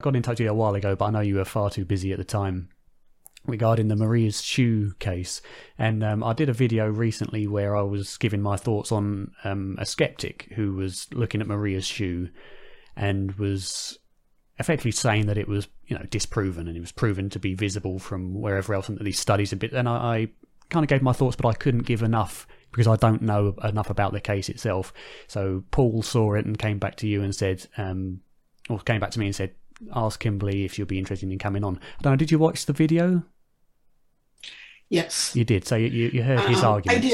got in touch with you a while ago, but I know you were far too busy at the time, regarding the Maria's Shoe case. And I did a video recently where I was giving my thoughts on a skeptic who was looking at Maria's shoe and was effectively saying that it was, you know, disproven, and it was proven to be visible from wherever else, and that these studies a bit. And I kind of gave my thoughts, but I couldn't give enough because I don't know enough about the case itself. So Paul saw it and came back to you and said, or came back to me and said, ask Kimberly if she'll be interested in coming on. I don't know, did you watch the video? Yes. You did, so you heard his argument.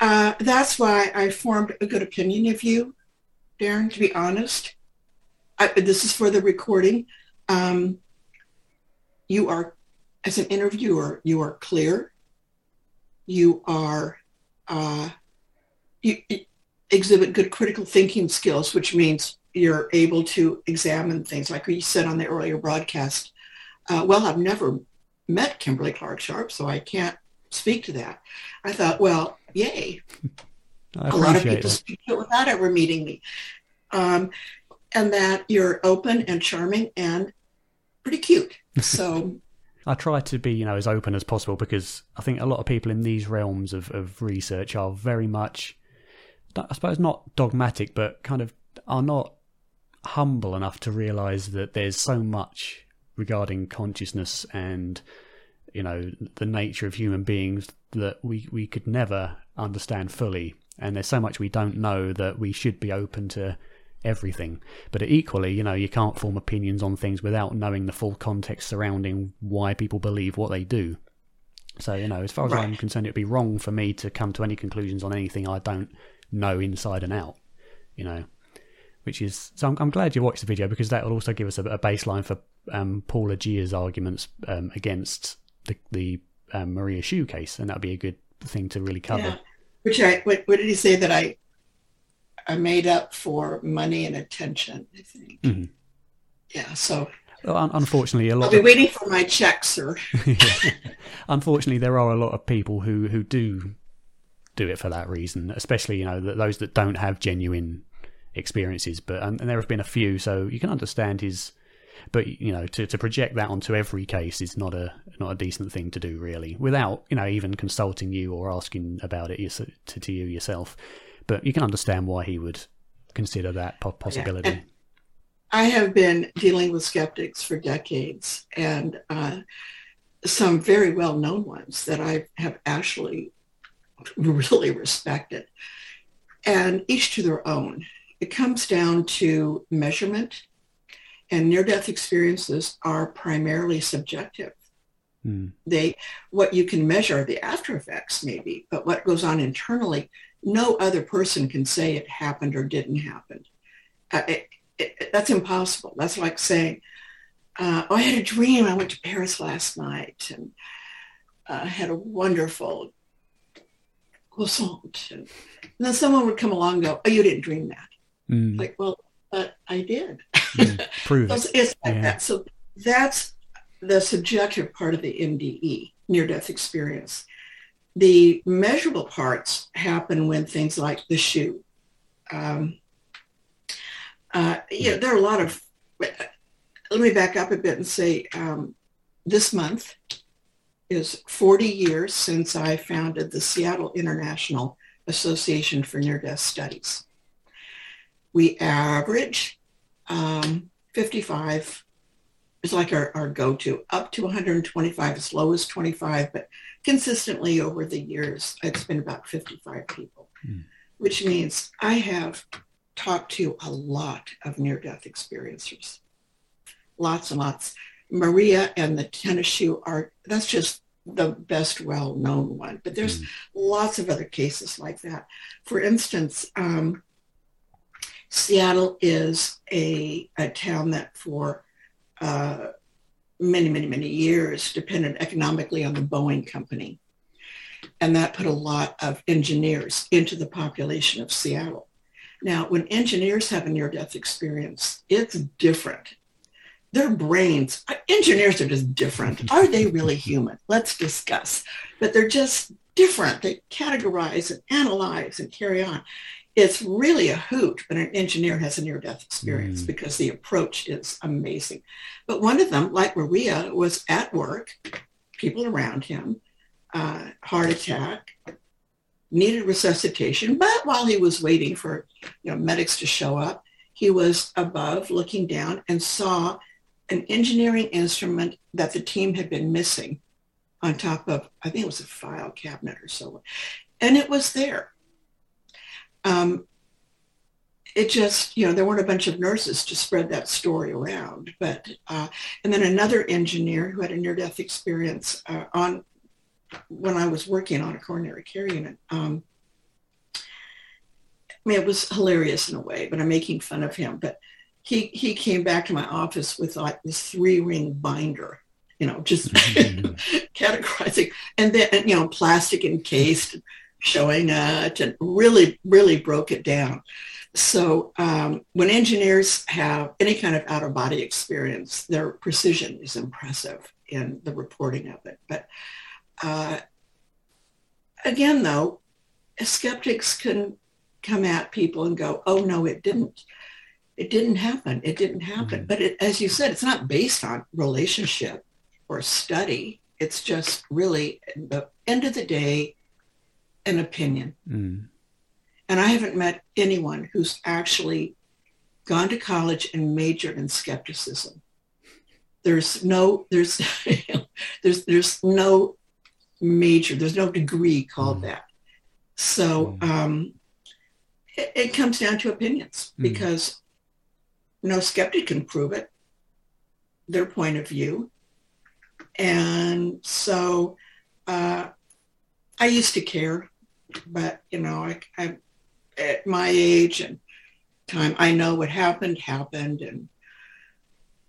I did. That's why I formed a good opinion of you, Darren, to be honest. This is for the recording. You are, as an interviewer, you are clear. You are, you exhibit good critical thinking skills, which means you're able to examine things like you said on the earlier broadcast. Well, I've never met Kimberly Clark Sharp, so I can't speak to that. I thought, well, yay. A lot of people speak to it without ever meeting me. And that you're open and charming and pretty cute. So I try to be, you know, as open as possible, because I think a lot of people in these realms of research are very much, I suppose, not dogmatic, but kind of are not humble enough to realize that there's so much regarding consciousness and, you know, the nature of human beings that we could never understand fully. And there's so much we don't know that we should be open to everything. But equally, you know, you can't form opinions on things without knowing the full context surrounding why people believe what they do. So, you know, as far as I'm concerned, it'd be wrong for me to come to any conclusions on anything I don't know inside and out, you know, which is, so I'm glad you watched the video, because that will also give us a baseline for Paula Gia's arguments against the Maria Shoe case, and that'd be a good thing to really cover. Yeah. Which what did he say that I made up for money and attention, I think. Mm-hmm. Yeah, so well, unfortunately, a lot. I'll be waiting for my check, sir. Unfortunately, there are a lot of people who do it for that reason, especially, you know, those that don't have genuine experiences. But and there have been a few, so you can understand his. But you know, to project that onto every case is not a decent thing to do, really, without, you know, even consulting you or asking about it to you yourself. But you can understand why he would consider that possibility. Yeah. I have been dealing with skeptics for decades, and some very well-known ones that I have actually really respected. And each to their own. It comes down to measurement, and near-death experiences are primarily subjective. Mm. What you can measure, the after effects maybe, but what goes on internally, no other person can say it happened or didn't happen. That's impossible. That's like saying, I had a dream. I went to Paris last night and had a wonderful croissant. And then someone would come along and go, oh, you didn't dream that. Mm. Like, well, but I did. Prove it. It's like that. So that's the subjective part of the NDE, near-death experience. The measurable parts happen when things like the shoe. You know, there are a lot of, let me back up a bit and say, this month is 40 years since I founded the Seattle International Association for Near-Death Studies. We average 55, it's like our go-to, up to 125, as low as 25, but consistently over the years, it's been about 55 people, which means I have talked to a lot of near-death experiencers, lots and lots. Maria and the tennis shoe that's just the best well-known one, but there's lots of other cases like that. For instance, Seattle is a town that for many, many, many years depended economically on the Boeing company. And that put a lot of engineers into the population of Seattle. Now, when engineers have a near-death experience, it's different. Their brains, engineers are just different. Are they really human? Let's discuss. But they're just different. They categorize and analyze and carry on. It's really a hoot when an engineer has a near-death experience because the approach is amazing. But one of them, like Maria, was at work, people around him, heart attack, needed resuscitation. But while he was waiting for medics to show up, he was above looking down and saw an engineering instrument that the team had been missing on top of, I think it was a file cabinet or so. And it was there. It just, there weren't a bunch of nurses to spread that story around. But, and then another engineer who had a near-death experience when I was working on a coronary care unit. It was hilarious in a way, but I'm making fun of him. But he came back to my office with like this 3-ring binder, just categorizing. And then, plastic encased, showing it, and really, really broke it down. So when engineers have any kind of out-of-body experience, their precision is impressive in the reporting of it. But again, though, skeptics can come at people and go, oh, no, it didn't. It didn't happen. It didn't happen. Mm-hmm. But it, as you said, it's not based on relationship or study. It's just really, at the end of the day, an opinion. Mm. And I haven't met anyone who's actually gone to college and majored in skepticism. There's no major, there's no degree called that. So it comes down to opinions because no skeptic can prove it, their point of view. And so I used to care. But, I, at my age and time, I know what happened. And,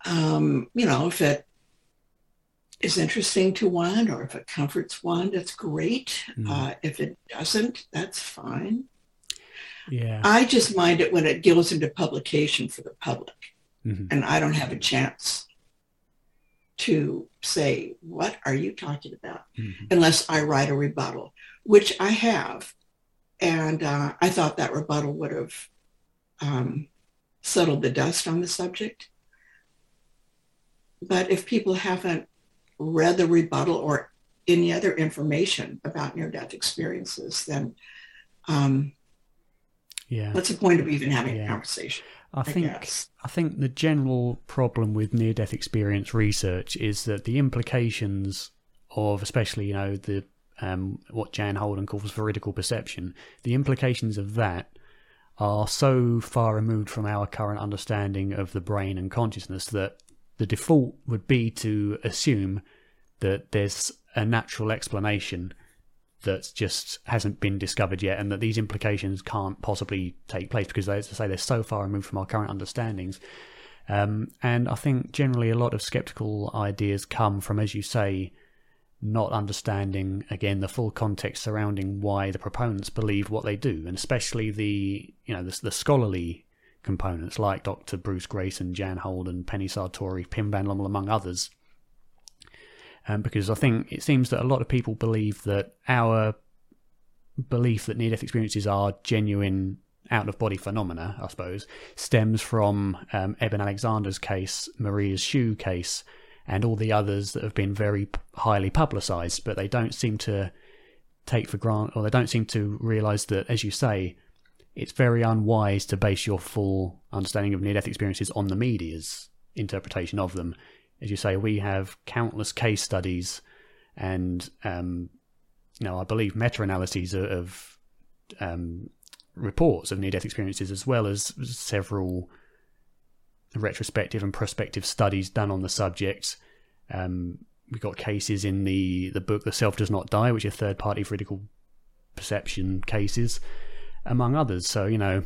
if it is interesting to one or if it comforts one, that's great. If it doesn't, that's fine. Yeah, I just mind it when it goes into publication for the public. Mm-hmm. And I don't have a chance to say, what are you talking about? Mm-hmm. Unless I write a rebuttal, which I have. And I thought that rebuttal would have settled the dust on the subject. But if people haven't read the rebuttal or any other information about near-death experiences, then what's the point of even having a conversation? I think the general problem with near-death experience research is that the implications of, especially, the what Jan Holden calls veridical perception, the implications of that are so far removed from our current understanding of the brain and consciousness that the default would be to assume that there's a natural explanation that just hasn't been discovered yet, and that these implications can't possibly take place because, as I say, they're so far removed from our current understandings. And I think generally a lot of skeptical ideas come from, as you say, not understanding, again, the full context surrounding why the proponents believe what they do, and especially the scholarly components like Dr. Bruce Grayson, Jan Holden, Penny Sartori, Pim van Lommel, among others. Because I think it seems that a lot of people believe that our belief that near-death experiences are genuine out-of-body phenomena, I suppose, stems from Eben Alexander's case, Maria's Shoe case, and all the others that have been very highly publicised, but they don't seem to take for granted, or they don't seem to realise that, as you say, it's very unwise to base your full understanding of near-death experiences on the media's interpretation of them. As you say, we have countless case studies and, I believe meta-analyses of reports of near-death experiences, as well as several retrospective and prospective studies done on the subject. We've got cases in the book The Self Does Not Die, which are third-party veridical perception cases, among others. So,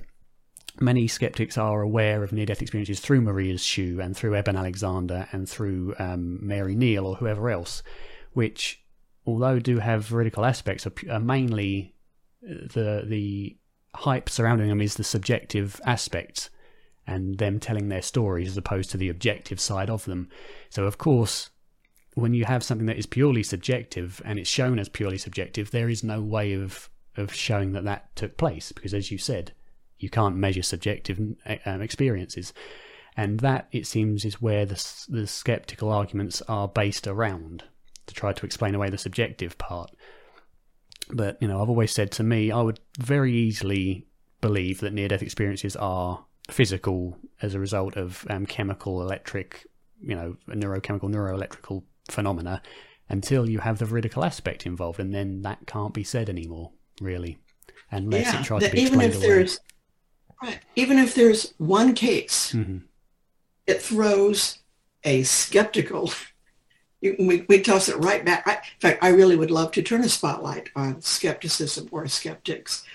many skeptics are aware of near-death experiences through Maria's Shoe and through Eben Alexander and through Mary Neal or whoever else, which, although do have veridical aspects, are mainly the hype surrounding them is the subjective aspect and them telling their stories as opposed to the objective side of them. So, of course, when you have something that is purely subjective and it's shown as purely subjective, there is no way of showing that took place because, as you said, you can't measure subjective experiences. And that, it seems, is where the skeptical arguments are based around, to try to explain away the subjective part. But, you know, I've always said, to me, I would very easily believe that near-death experiences are physical as a result of chemical, electric, you know, neurochemical, neuroelectrical phenomena, until you have the veridical aspect involved, and then that can't be said anymore, really, unless it tries to be explained away. Right. Even if there's one case, it throws a skeptical. We toss it right back. In fact, I really would love to turn a spotlight on skepticism or skeptics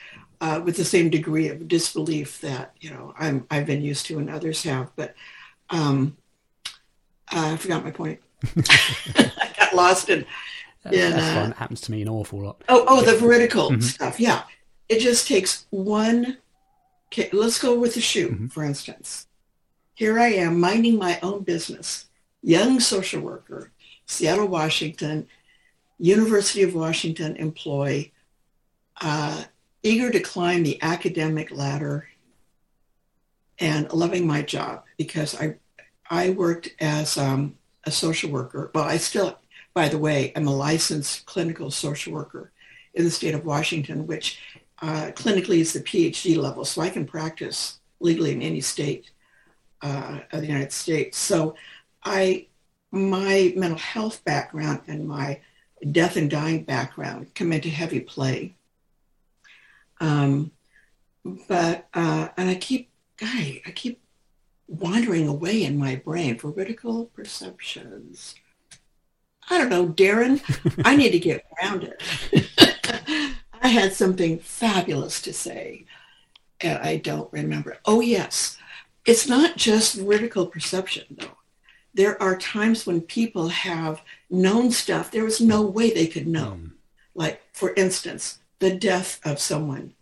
with the same degree of disbelief that, you know, I've been used to and others have. But I forgot my point. I got lost in. That's what happens to me an awful lot. The veridical stuff. Yeah, it just takes one. Okay, let's go with the shoe, for instance. Here I am minding my own business, young social worker, Seattle, Washington, University of Washington employee, eager to climb the academic ladder and loving my job, because I worked as a social worker. Well, I still, by the way, am a licensed clinical social worker in the state of Washington, which clinically is the PhD level, so I can practice legally in any state of the United States. So my mental health background and my death and dying background come into heavy play. And I keep wandering away in my brain, veridical perceptions. I don't know, Darren, I need to get grounded. I had something fabulous to say, and I don't remember it. Oh, yes. It's not just vertical perception, though. There are times when people have known stuff there was no way they could know. Like, for instance, the death of someone.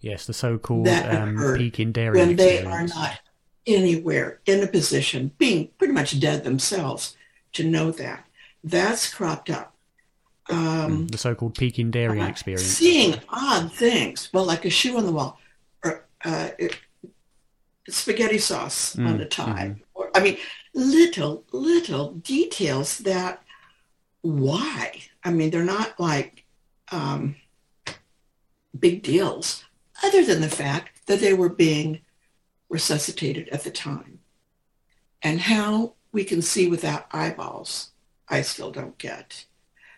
Yes, the so-called Pekin Darren when experience. They are not anywhere in a position, being pretty much dead themselves, to know that. That's cropped up. The so-called Pekin Darien experience. Seeing odd things, well, like a shoe on the wall, or spaghetti sauce on the tie. Or, I mean, little details that, why? I mean, they're not like big deals, other than the fact that they were being resuscitated at the time. And how we can see without eyeballs, I still don't get.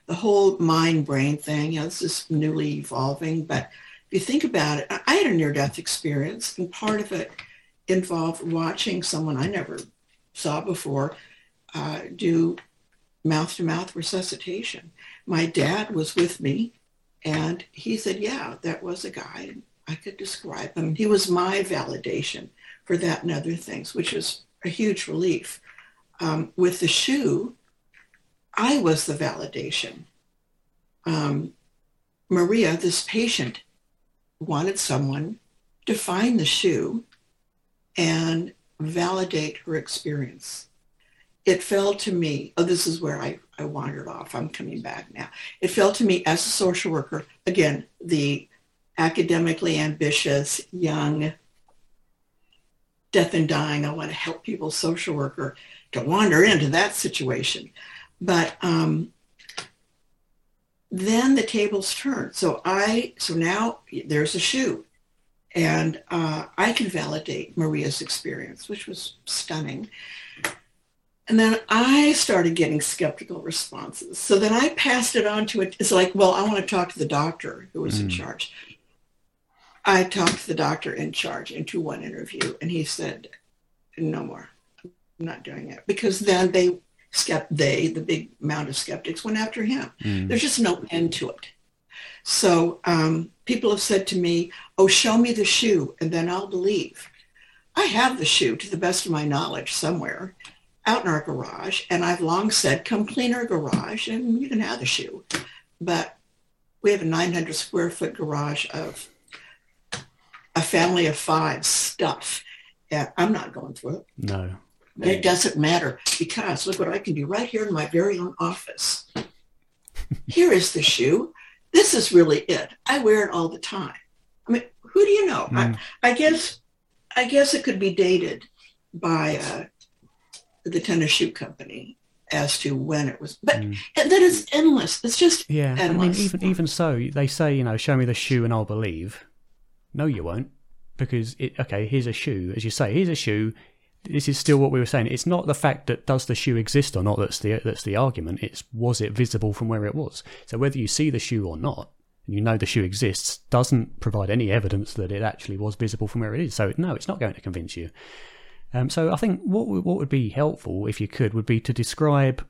The whole mind-brain thing, this is newly evolving, but if you think about it, I had a near-death experience, and part of it involved watching someone I never saw before do mouth-to-mouth resuscitation. My dad was with me, and he said, yeah, that was a guy, and I could describe him. He was my validation for that and other things, which was a huge relief. With the shoe, I was the validation. Maria, this patient, wanted someone to find the shoe and validate her experience. It fell to me, this is where I wandered off. I'm coming back now. It fell to me as a social worker, again, the academically ambitious, young, death and dying, I want to help people social worker, to wander into that situation. But then the tables turn. So now there's a shoe, and I can validate Maria's experience, which was stunning. And then I started getting skeptical responses. So then I passed it on to it. It's like, well, I want to talk to the doctor who was in charge. I talked to the doctor in charge into one interview, and he said, no more, I'm not doing it. Because then the big mound of skeptics, went after him. There's just no end to it. So people have said to me, show me the shoe, and then I'll believe. I have the shoe, to the best of my knowledge, somewhere out in our garage, and I've long said, come clean our garage, and you can have the shoe. But we have a 900-square-foot garage of a family of five stuff, and I'm not going through it. No. But it doesn't matter, because look what I can do right here in my very own office. Here is the shoe. This is really it. I wear it all the time. I mean, who do you know? I guess it could be dated by the tennis shoe company as to when it was, but that is endless. It's just endless. I mean, even so, they say, you know, show me the shoe and I'll believe. No, you won't, because here's a shoe, as you say, here's a shoe. This is still what we were saying. It's not the fact that does the shoe exist or not that's the argument. It's was it visible from where it was. So whether you see the shoe or not, and you know the shoe exists, doesn't provide any evidence that it actually was visible from where it is. So no, it's not going to convince you. So I think what would be helpful, if you could, would be to describe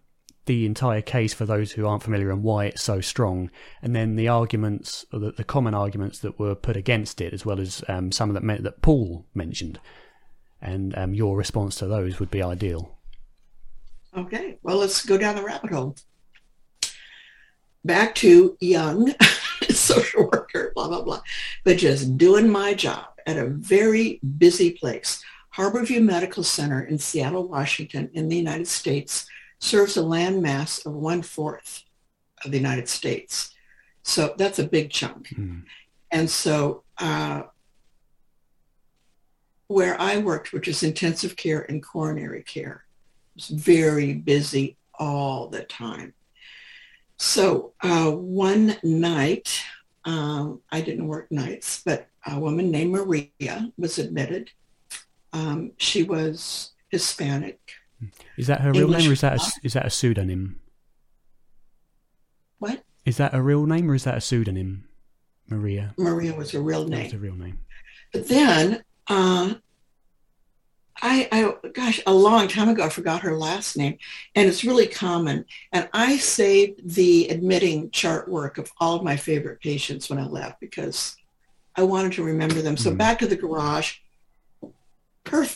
the entire case for those who aren't familiar and why it's so strong, and then the arguments, or the common arguments that were put against it, as well as some that Paul mentioned. And your response to those would be ideal. Okay, well, let's go down the rabbit hole. Back to young social worker, blah, blah, blah, but just doing my job at a very busy place. Harborview Medical Center in Seattle, Washington, in the United States, serves a land mass of 1/4 of the United States. So that's a big chunk. Mm. And so, where I worked, which is intensive care and coronary care, it was very busy all the time. So one night, I didn't work nights, but a woman named Maria was admitted. She was Hispanic. Is that her English real name, or is that a pseudonym? What? Is that a real name, or is that a pseudonym? Maria. Maria was a real name. That was a real name. But then, a long time ago, I forgot her last name, and it's really common. And I saved the admitting chart work of all of my favorite patients when I left, because I wanted to remember them. So back to the garage,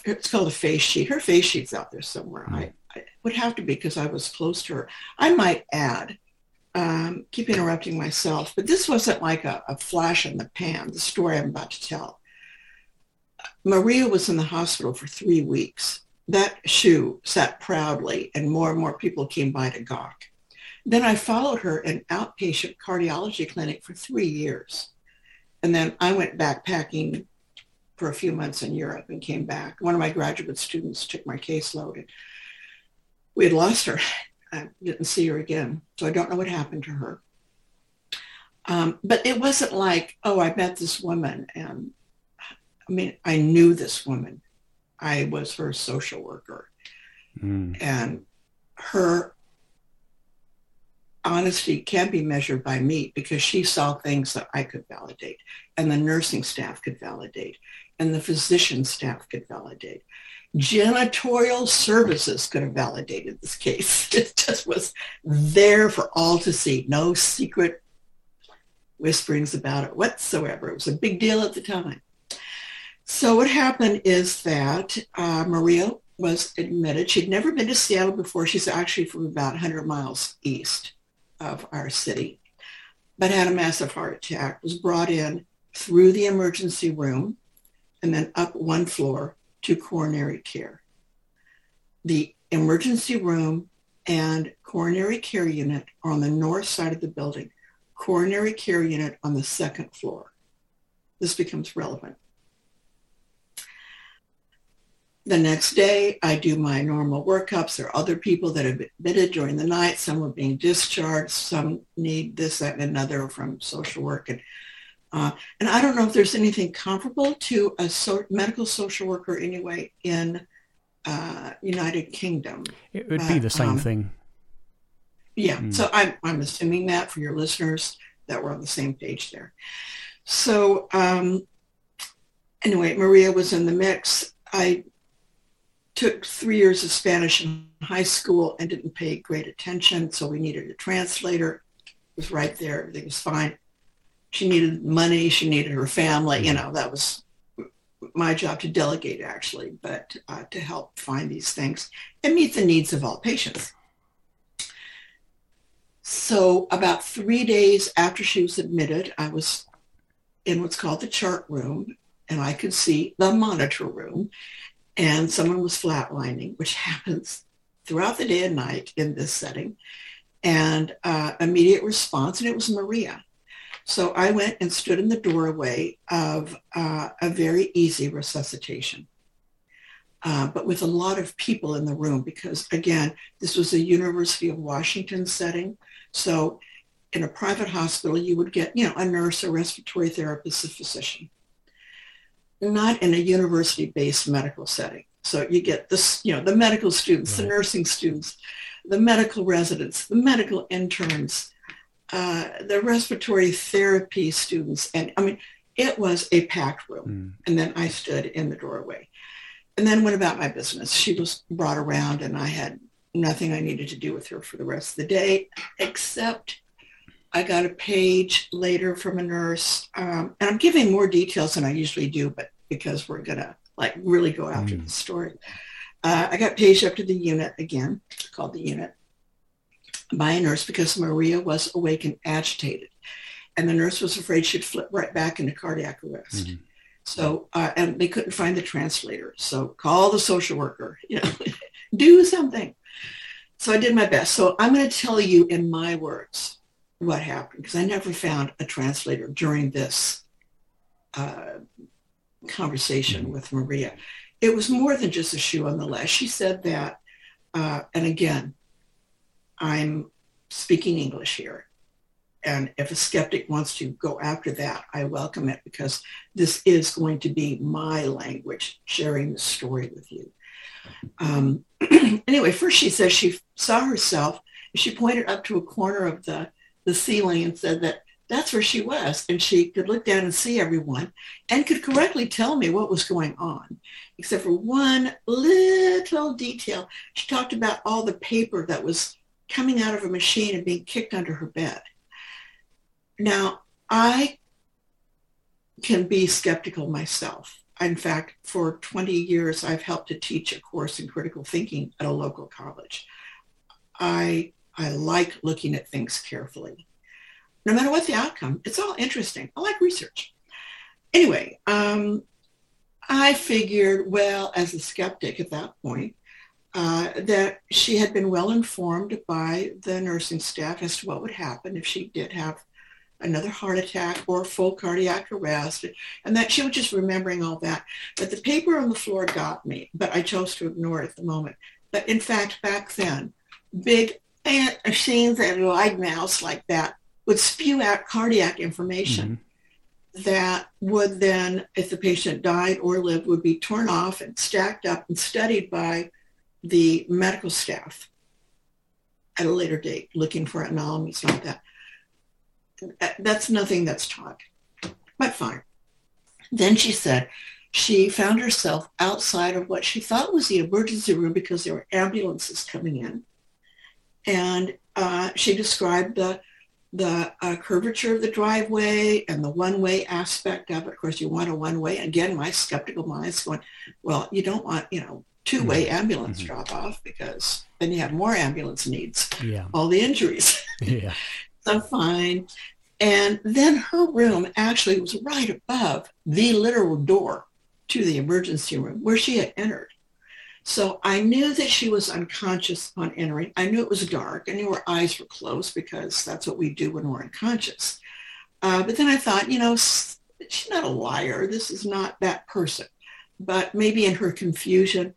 it's called a face sheet. Her face sheet's out there somewhere. I would have to be, because I was close to her. I might add, keep interrupting myself, but this wasn't like a flash in the pan, the story I'm about to tell. Maria was in the hospital for 3 weeks. That shoe sat proudly, and more people came by to gawk. Then I followed her in outpatient cardiology clinic for 3 years. And then I went backpacking for a few months in Europe and came back. One of my graduate students took my caseload, and we had lost her. I didn't see her again, so I don't know what happened to her. But it wasn't like, oh, I met this woman, and I mean, I knew this woman. I was her social worker. Mm. And her honesty can be measured by me, because she saw things that I could validate, and the nursing staff could validate, and the physician staff could validate. Janitorial services could have validated this case. It just was there for all to see. No secret whisperings about it whatsoever. It was a big deal at the time. So what happened is that Maria was admitted. She'd never been to Seattle before. She's actually from about 100 miles east of our city, but had a massive heart attack, was brought in through the emergency room, and then up one floor to coronary care. The emergency room and coronary care unit are on the north side of the building, coronary care unit on the second floor. This becomes relevant. The next day, I do my normal workups. There are other people that have been admitted during the night. Some were being discharged. Some need this, that, and another from social work. And I don't know if there's anything comparable to a medical social worker anyway in United Kingdom. It would be the same thing. Yeah, so I'm assuming that for your listeners that we're on the same page there. So anyway, Maria was in the mix. I took 3 years of Spanish in high school and didn't pay great attention, so we needed a translator. It was right there. Everything was fine. She needed money. She needed her family. You know, that was my job to delegate, actually, but to help find these things and meet the needs of all patients. So about 3 days after she was admitted, I was in what's called the chart room, and I could see the monitor room. And someone was flatlining, which happens throughout the day and night in this setting, and immediate response, and it was Maria. So I went and stood in the doorway of a very easy resuscitation, but with a lot of people in the room, because again, this was a University of Washington setting. So in a private hospital, you would get, a nurse, a respiratory therapist, a physician, not in a university-based medical setting. So you get this, the medical students, the nursing students, the medical residents, the medical interns, the respiratory therapy students. And I mean, it was a packed room. Mm. And then I stood in the doorway and then went about my business. She was brought around and I had nothing I needed to do with her for the rest of the day, except I got a page later from a nurse. And I'm giving more details than I usually do, but because we're going to really go after the story. I got paged up to the unit again, called the unit, by a nurse because Maria was awake and agitated. And the nurse was afraid she'd flip right back into cardiac arrest. Mm-hmm. So, and they couldn't find the translator. So call the social worker, do something. So I did my best. So I'm going to tell you in my words what happened, because I never found a translator during this conversation with Maria. It was more than just a shoe on the leg. She said that, and again, I'm speaking English here. And if a skeptic wants to go after that, I welcome it, because this is going to be my language, sharing the story with you. Anyway, first she says she saw herself. She pointed up to a corner of the ceiling and said that that's where she was. And she could look down and see everyone and could correctly tell me what was going on, except for one little detail. She talked about all the paper that was coming out of a machine and being kicked under her bed. Now, I can be skeptical myself. In fact, for 20 years, I've helped to teach a course in critical thinking at a local college. I like looking at things carefully. No matter what the outcome, it's all interesting. I like research. Anyway, I figured, as a skeptic at that point, that she had been well informed by the nursing staff as to what would happen if she did have another heart attack or full cardiac arrest, and that she was just remembering all that. But the paper on the floor got me, but I chose to ignore it at the moment. But in fact, back then, big machines and wide mouths like that would spew out cardiac information that would then, if the patient died or lived, would be torn off and stacked up and studied by the medical staff at a later date, looking for anomalies like that. That's nothing that's taught, but fine. Then she said she found herself outside of what she thought was the emergency room because there were ambulances coming in. And she described the curvature of the driveway and the one-way aspect of it. Of course, you want a one-way. Again, my skeptical mind's going, you don't want, two-way ambulance drop-off, because then you have more ambulance needs, all the injuries. Yeah. So fine. And then her room actually was right above the literal door to the emergency room where she had entered. So I knew that she was unconscious upon entering. I knew it was dark. I knew her eyes were closed because that's what we do when we're unconscious. But then I thought, she's not a liar. This is not that person. But maybe in her confusion,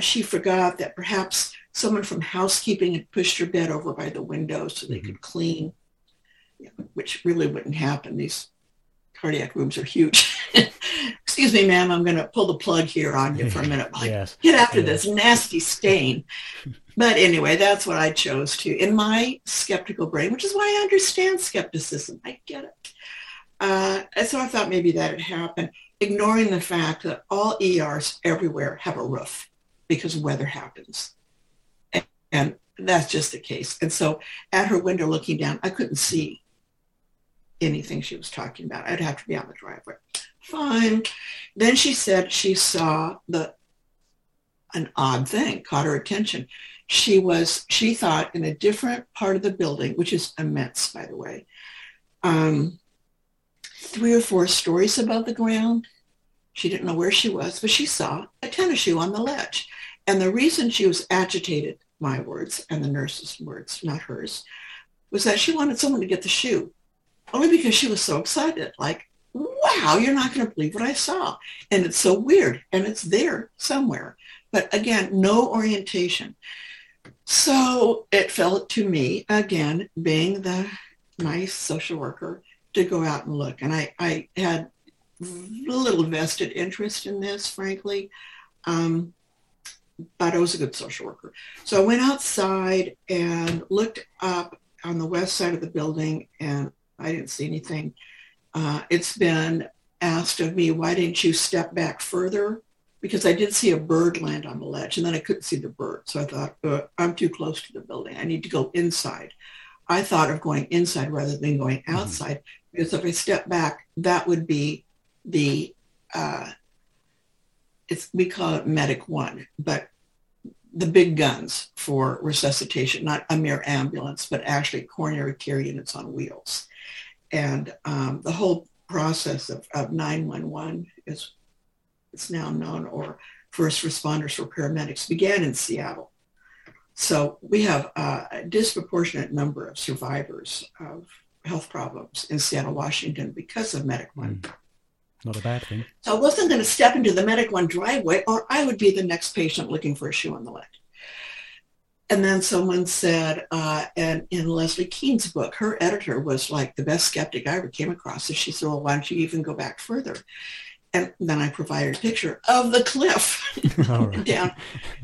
she forgot that perhaps someone from housekeeping had pushed her bed over by the window so they could clean, which really wouldn't happen. These cardiac rooms are huge. Excuse me, ma'am, I'm going to pull the plug here on you for a minute. Get after this nasty stain. But anyway, that's what I chose to, in my skeptical brain, which is why I understand skepticism. I get it. And so I thought maybe that had happened, ignoring the fact that all ERs everywhere have a roof because weather happens. And that's just the case. And so at her window looking down, I couldn't see anything she was talking about. I'd have to be on the driveway. Fine. Then she said she saw an odd thing caught her attention. She thought, in a different part of the building, which is immense, by the way, 3 or 4 stories above the ground. She didn't know where she was, but she saw a tennis shoe on the ledge. And the reason she was agitated, my words and the nurse's words, not hers, was that she wanted someone to get the shoe only because she was so excited, like, wow, you're not going to believe what I saw. And it's so weird, and it's there somewhere. But again, no orientation. So it fell to me, again, being my social worker, to go out and look. And I had little vested interest in this, frankly, but I was a good social worker. So I went outside and looked up on the west side of the building, and I didn't see anything. It's been asked of me, why didn't you step back further? Because I did see a bird land on the ledge, and then I couldn't see the bird. So I thought, I'm too close to the building. I need to go inside. I thought of going inside rather than going outside, because if I step back, that would be we call it Medic One, but the big guns for resuscitation, not a mere ambulance, but actually coronary care units on wheels. And the whole process of 911 is, it's now known, or first responders for paramedics, began in Seattle. So we have a disproportionate number of survivors of health problems in Seattle, Washington, because of Medic One. Not a bad thing. So I wasn't going to step into the Medic One driveway, or I would be the next patient looking for a shoe on the ledge. And then someone said, and in Leslie Keene's book, her editor was like the best skeptic I ever came across. So she said, well, why don't you even go back further? And then I provided a picture of the cliff down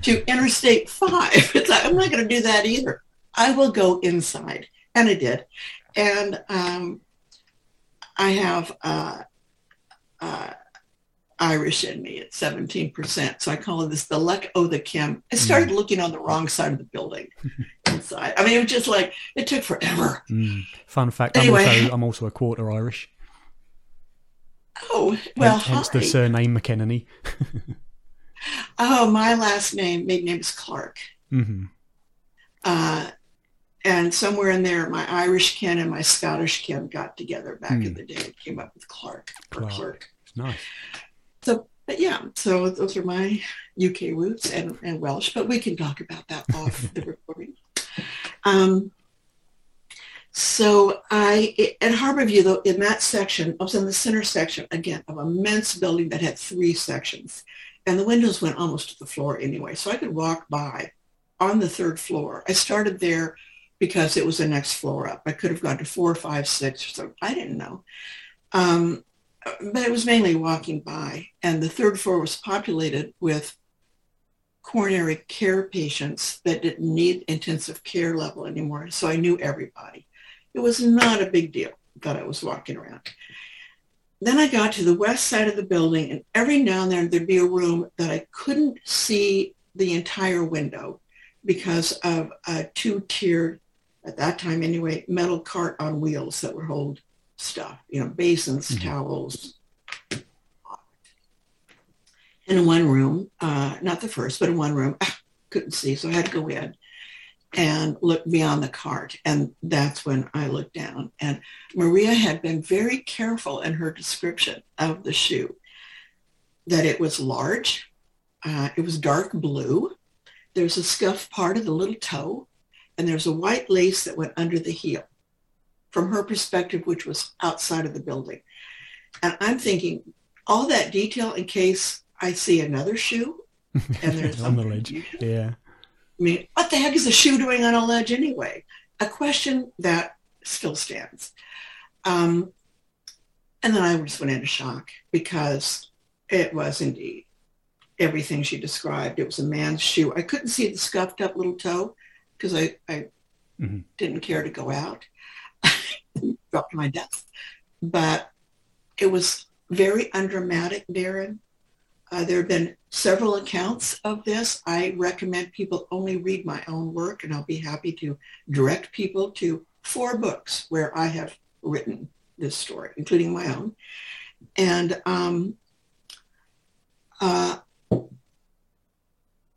to Interstate 5. It's like, I'm not going to do that either. I will go inside. And I did. And I have Irish in me at 17%. So I call this the luck o' the Kim. I started looking on the wrong side of the building inside. I mean, it was just like, it took forever. Fun fact, anyway. I'm also a quarter Irish. Oh, well, hence the surname McKenney. Oh, my last name, maiden name is Clark. Mm-hmm. And somewhere in there, my Irish kin and my Scottish kin got together back in the day and came up with Clark. Nice. So, but yeah, so those are my UK roots and Welsh, but we can talk about that off the recording. So at Harborview, though, in that section, I was in the center section, again, of an immense building that had three sections. And the windows went almost to the floor anyway, so I could walk by on the third floor. I started there because it was the next floor up. I could have gone to 4, 5, 6 or so. I didn't know. But it was mainly walking by. And the third floor was populated with coronary care patients that didn't need intensive care level anymore. So I knew everybody. It was not a big deal that I was walking around. Then I got to the west side of the building, and every now and then there'd be a room that I couldn't see the entire window because of a two-tiered, at that time anyway, metal cart on wheels that would hold stuff, basins, towels. And in one room, not the first, but in one room, couldn't see, so I had to go in and look beyond the cart. And that's when I looked down. And Maria had been very careful in her description of the shoe, that it was large. It was dark blue. There's a scuffed part of the little toe, and there's a white lace that went under the heel, from her perspective, which was outside of the building. And I'm thinking, all that detail in case I see another shoe and there's on the ledge. Yeah. I mean, what the heck is a shoe doing on a ledge anyway? A question that still stands. And then I just went into shock, because it was indeed everything she described. It was a man's shoe. I couldn't see the scuffed up little toe because I didn't care to go out. Dropped my death. But it was very undramatic, Darren. There have been several accounts of this. I recommend people only read my own work, and I'll be happy to direct people to 4 books where I have written this story, including my own. And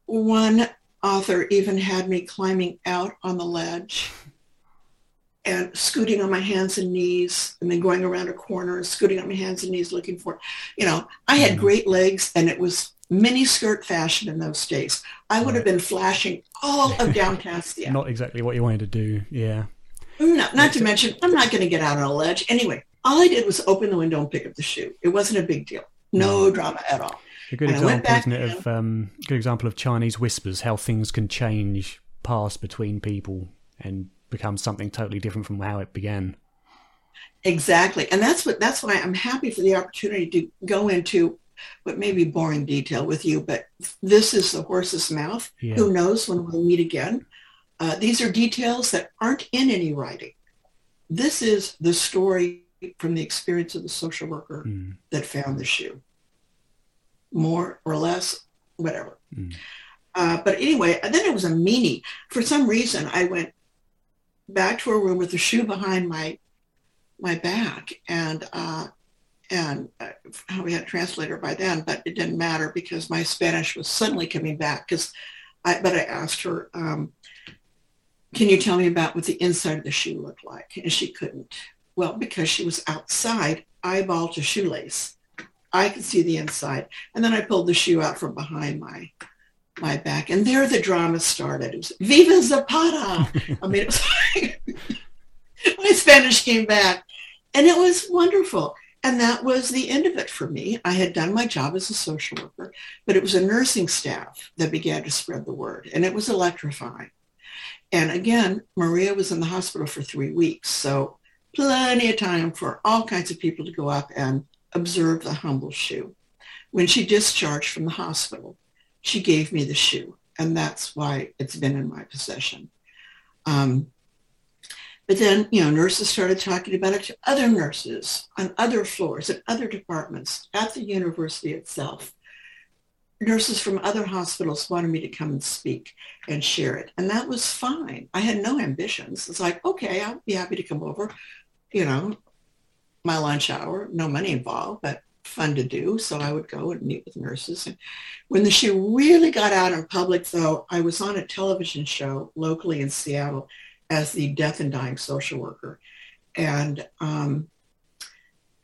one author even had me climbing out on the ledge and scooting on my hands and knees, and then going around a corner, scooting on my hands and knees, looking for, I had great legs, and it was mini skirt fashion in those days. I would have been flashing all of downtown Seattle. Not exactly what you wanted to do, yeah. Not to mention, I'm not going to get out on a ledge. Anyway, all I did was open the window and pick up the shoe. It wasn't a big deal. No drama at all. A good example, isn't it, of good example of Chinese whispers, how things can change, pass between people and become something totally different from how it began. Exactly. And that's why I'm happy for the opportunity to go into what may be boring detail with you, but this is the horse's mouth. Yeah. Who knows when we'll meet again? These are details that aren't in any writing. This is the story from the experience of the social worker that found the shoe. More or less, whatever. But anyway, then it was a meanie. For some reason, I went back to a room with the shoe behind my back, and we had a translator by then, but it didn't matter because my Spanish was suddenly coming back. But I asked her, can you tell me about what the inside of the shoe looked like? And she couldn't. Well, because she was outside, eyeball to shoelace. I could see the inside. And then I pulled the shoe out from behind my back. And there the drama started. It was, Viva Zapata! I mean, it was like, my Spanish came back. And it was wonderful. And that was the end of it for me. I had done my job as a social worker, but it was a nursing staff that began to spread the word. And it was electrifying. And again, Maria was in the hospital for 3 weeks. So plenty of time for all kinds of people to go up and observe the humble shoe. When she discharged from the hospital, she gave me the shoe, and that's why it's been in my possession. But then, nurses started talking about it to other nurses on other floors and other departments at the university itself. Nurses from other hospitals wanted me to come and speak and share it, and that was fine. I had no ambitions. It's like, okay, I'll be happy to come over, my lunch hour, no money involved, but fun to do. So I would go and meet with nurses. And when the shoe really got out in public, though, I was on a television show locally in Seattle as the death and dying social worker. And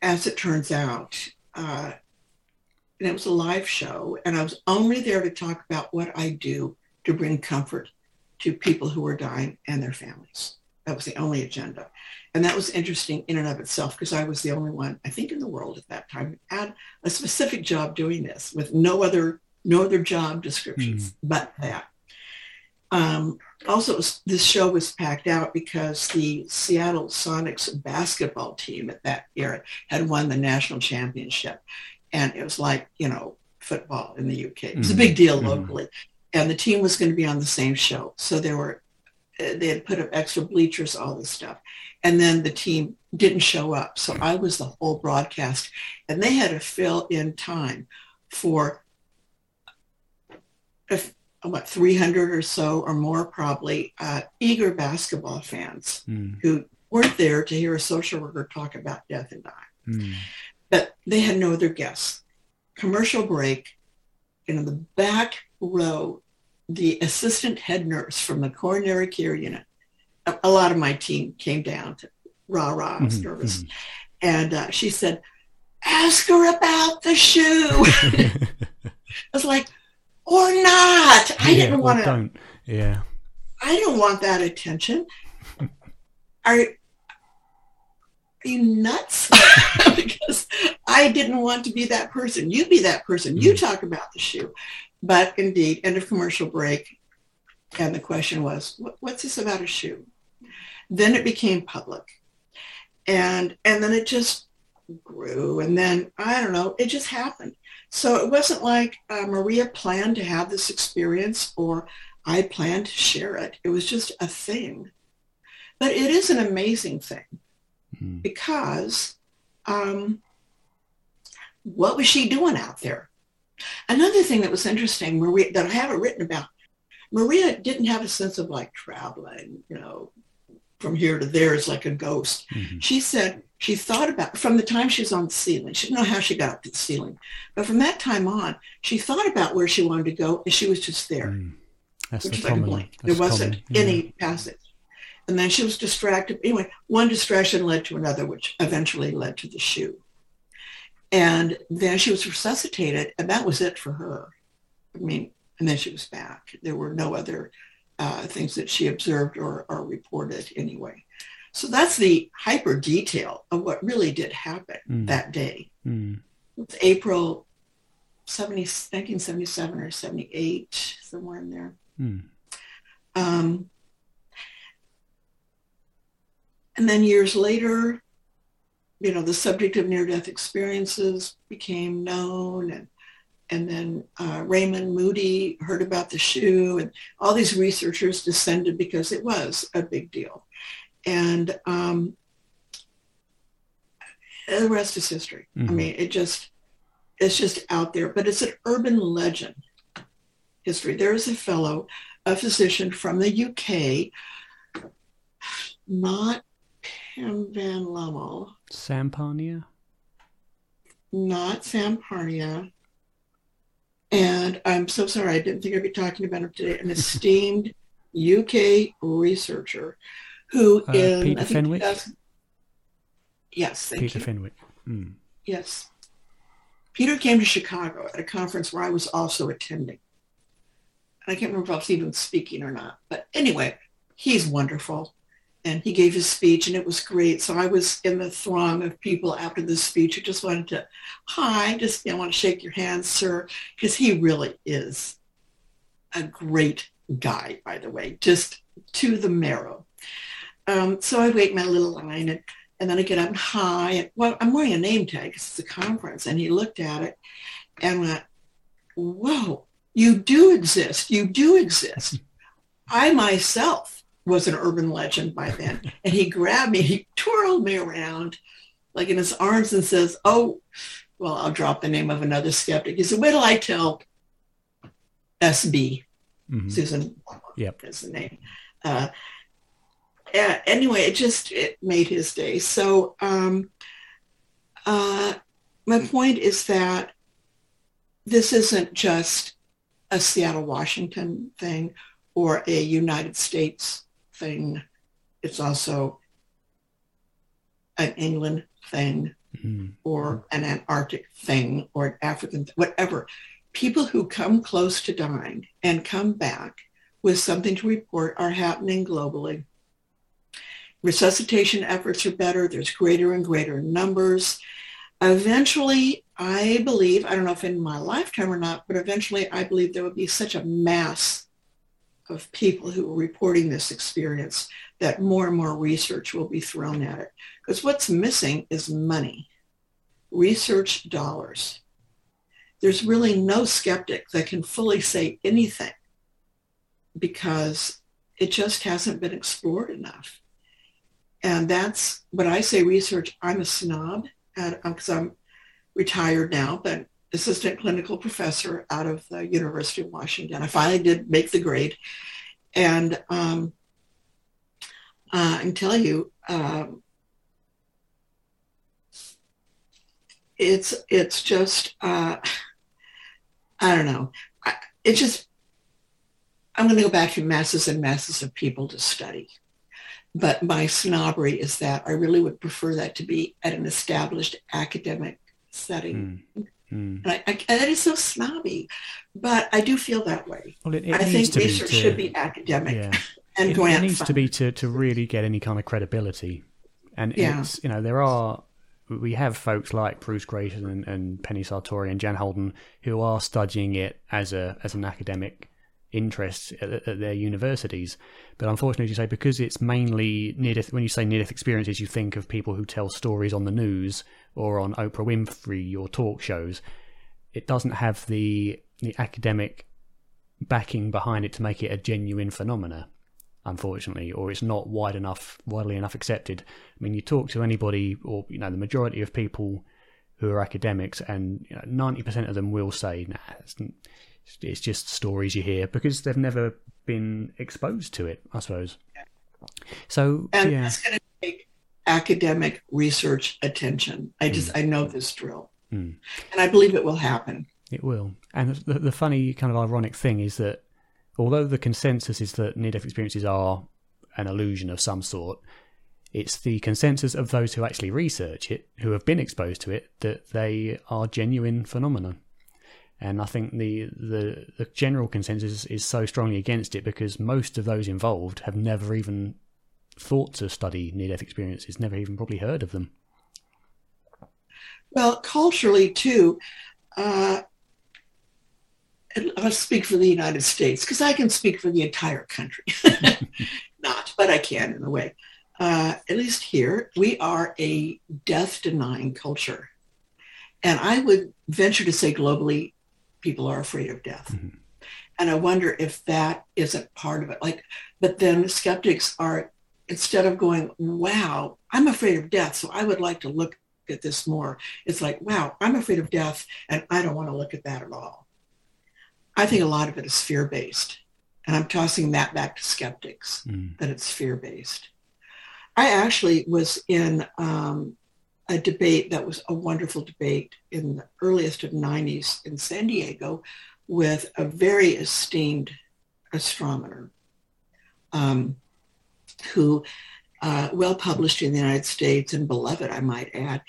as it turns out, and it was a live show, and I was only there to talk about what I do to bring comfort to people who are dying and their families. That was the only agenda. And that was interesting in and of itself because I was the only one, I think, in the world at that time who had a specific job doing this with no other job descriptions but that. Also, this show was packed out because the Seattle Sonics basketball team at that era had won the national championship. And it was like, football in the UK. It was a big deal locally. And the team was going to be on the same show. So they had put up extra bleachers, all this stuff. And then the team didn't show up. So I was the whole broadcast. And they had to fill in time for 300 or so or more probably eager basketball fans who weren't there to hear a social worker talk about death and dying. But they had no other guests. Commercial break, in the back row, the assistant head nurse from the coronary care unit. A lot of my team came down to rah-rah, I was nervous. And she said, ask her about the shoe. I was like, or not. I didn't want that attention. Are you nuts? Because I didn't want to be that person. You be that person. You talk about the shoe. But indeed, end of commercial break, and the question was, what's this about a shoe? Then it became public, and then it just grew, and then, I don't know, it just happened. So it wasn't like Maria planned to have this experience or I planned to share it. It was just a thing. But it is an amazing thing because what was she doing out there? Another thing that was interesting, Maria, that I haven't written about, Maria didn't have a sense of like traveling, from here to there is like a ghost. She said she thought about, from the time she was on the ceiling, she didn't know how she got up to the ceiling, but from that time on, she thought about where she wanted to go and she was just there. That's which is like a blank. There wasn't any passage. And then she was distracted. Anyway, one distraction led to another, which eventually led to the shoe. And then she was resuscitated, and that was it for her. I mean, and then she was back. There were no other things that she observed or reported anyway. So that's the hyper detail of what really did happen that day. Mm. It's April 1977 or 78, somewhere in there. Mm. And then years later, you know, the subject of near-death experiences became known, and then Raymond Moody heard about the shoe, and all these researchers descended because it was a big deal. And the rest is history. Mm-hmm. I mean, it's just out there, but it's an urban legend history. There is a fellow, a physician from the UK, not Pim van Lommel. Sampania? Not Sampania. And I'm so sorry, I didn't think I'd be talking about him today. An esteemed UK researcher who in... Peter Fenwick? Yes, thank you. Peter Fenwick. Mm. Yes. Peter came to Chicago at a conference where I was also attending. And I can't remember if I was even speaking or not. But anyway, he's wonderful. And he gave his speech, and it was great. So I was in the throng of people after this speech who just wanted to, I want to shake your hand, sir, because he really is a great guy, by the way, just to the marrow. So I wait my little line, and then I get up, and well, I'm wearing a name tag because it's a conference, and he looked at it and went, whoa, you do exist. I myself was an urban legend by then. And he grabbed me, he twirled me around like in his arms and says, oh, well, I'll drop the name of another skeptic. He said, wait till I tell SB, mm-hmm. Susan yep. is the name. Anyway, it made his day. So my point is that this isn't just a Seattle, Washington thing or a United States thing. It's also an England thing mm-hmm. or an Antarctic thing or an African thing, whatever. People who come close to dying and come back with something to report are happening globally. Resuscitation efforts are better. There's greater and greater numbers. Eventually, I believe, I don't know if in my lifetime or not, but eventually I believe there would be such a mass of people who are reporting this experience that more and more research will be thrown at it. Because what's missing is money, research dollars. There's really no skeptic that can fully say anything because it just hasn't been explored enough. And that's when I say research, I'm a snob because I'm retired now, but assistant clinical professor out of the University of Washington. I finally did make the grade. And I can tell you, it's just, I don't know. I'm going to go back to masses and masses of people to study. But my snobbery is that I really would prefer that to be at an established academic setting. Mm. Mm. And that is so snobby, but I do feel that way. Well, I think research should be academic and grant funded. It needs to be to really get any kind of credibility. And it's, you know, we have folks like Bruce Grayson and Penny Sartori and Jan Holden who are studying it as an academic interest at their universities. But unfortunately, as you say, because it's mainly near-death, when you say near-death experiences, you think of people who tell stories on the news or on Oprah Winfrey or talk shows. It doesn't have the academic backing behind it to make it a genuine phenomena, unfortunately, or it's not widely enough accepted. I mean, you talk to anybody or, you know, the majority of people who are academics and, you know, 90% of them will say, nah, it's just stories you hear because they've never been exposed to it, I suppose. So, and that's going to take academic research attention. I know this drill, and I believe it will happen. It will. And the funny kind of ironic thing is that although the consensus is that near-death experiences are an illusion of some sort, it's the consensus of those who actually research it, who have been exposed to it, that they are genuine phenomena. And I think the general consensus is so strongly against it because most of those involved have never even thought to study near-death experiences never even probably heard of them. Well, culturally too, and I'll speak for the United States, because I can speak for the entire country. Not, but I can in a way. At least here, we are a death-denying culture. And I would venture to say globally, people are afraid of death. Mm-hmm. And I wonder if that isn't part of it. Like, but then skeptics are, instead of going, wow, I'm afraid of death, so I would like to look at this more. It's like, wow, I'm afraid of death, and I don't want to look at that at all. I think a lot of it is fear-based. And I'm tossing that back to skeptics, that it's fear-based. I actually was in a debate that was a wonderful debate in the earliest of 90s in San Diego with a very esteemed astronomer who, well-published in the United States and beloved, I might add.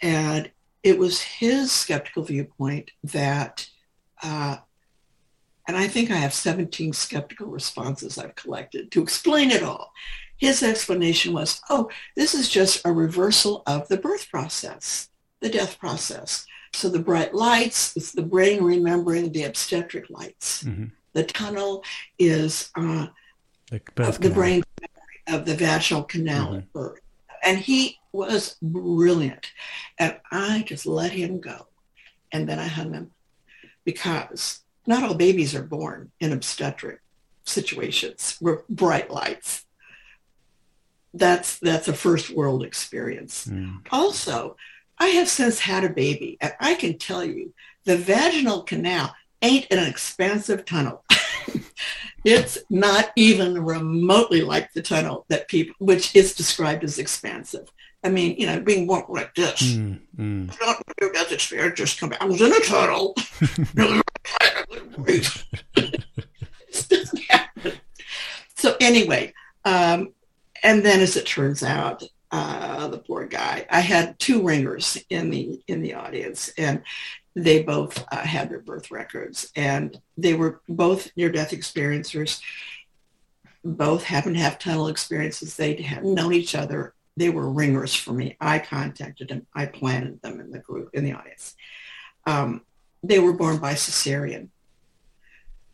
And it was his skeptical viewpoint that, and I think I have 17 skeptical responses I've collected to explain it all. His explanation was, oh, this is just a reversal of the birth process, the death process. So the bright lights, it's the brain remembering the obstetric lights. Mm-hmm. The tunnel is the brain of the vaginal canal at birth. And he was brilliant. And I just let him go. And then I hung him, because not all babies are born in obstetric situations with bright lights. That's a first world experience. Mm. Also, I have since had a baby, and I can tell you the vaginal canal ain't an expansive tunnel. It's not even remotely like the tunnel that people, which is described as expansive. I mean, you know, being walked like this. I don't know about this fear, just come back. I was in a tunnel. This doesn't happen. So anyway, and then, as it turns out, the poor guy. I had two ringers in the audience, and they both had their birth records, and they were both near-death experiencers. Both happened to have tunnel experiences. They had known each other. They were ringers for me. I contacted them. I planted them in the group, in the audience. They were born by cesarean,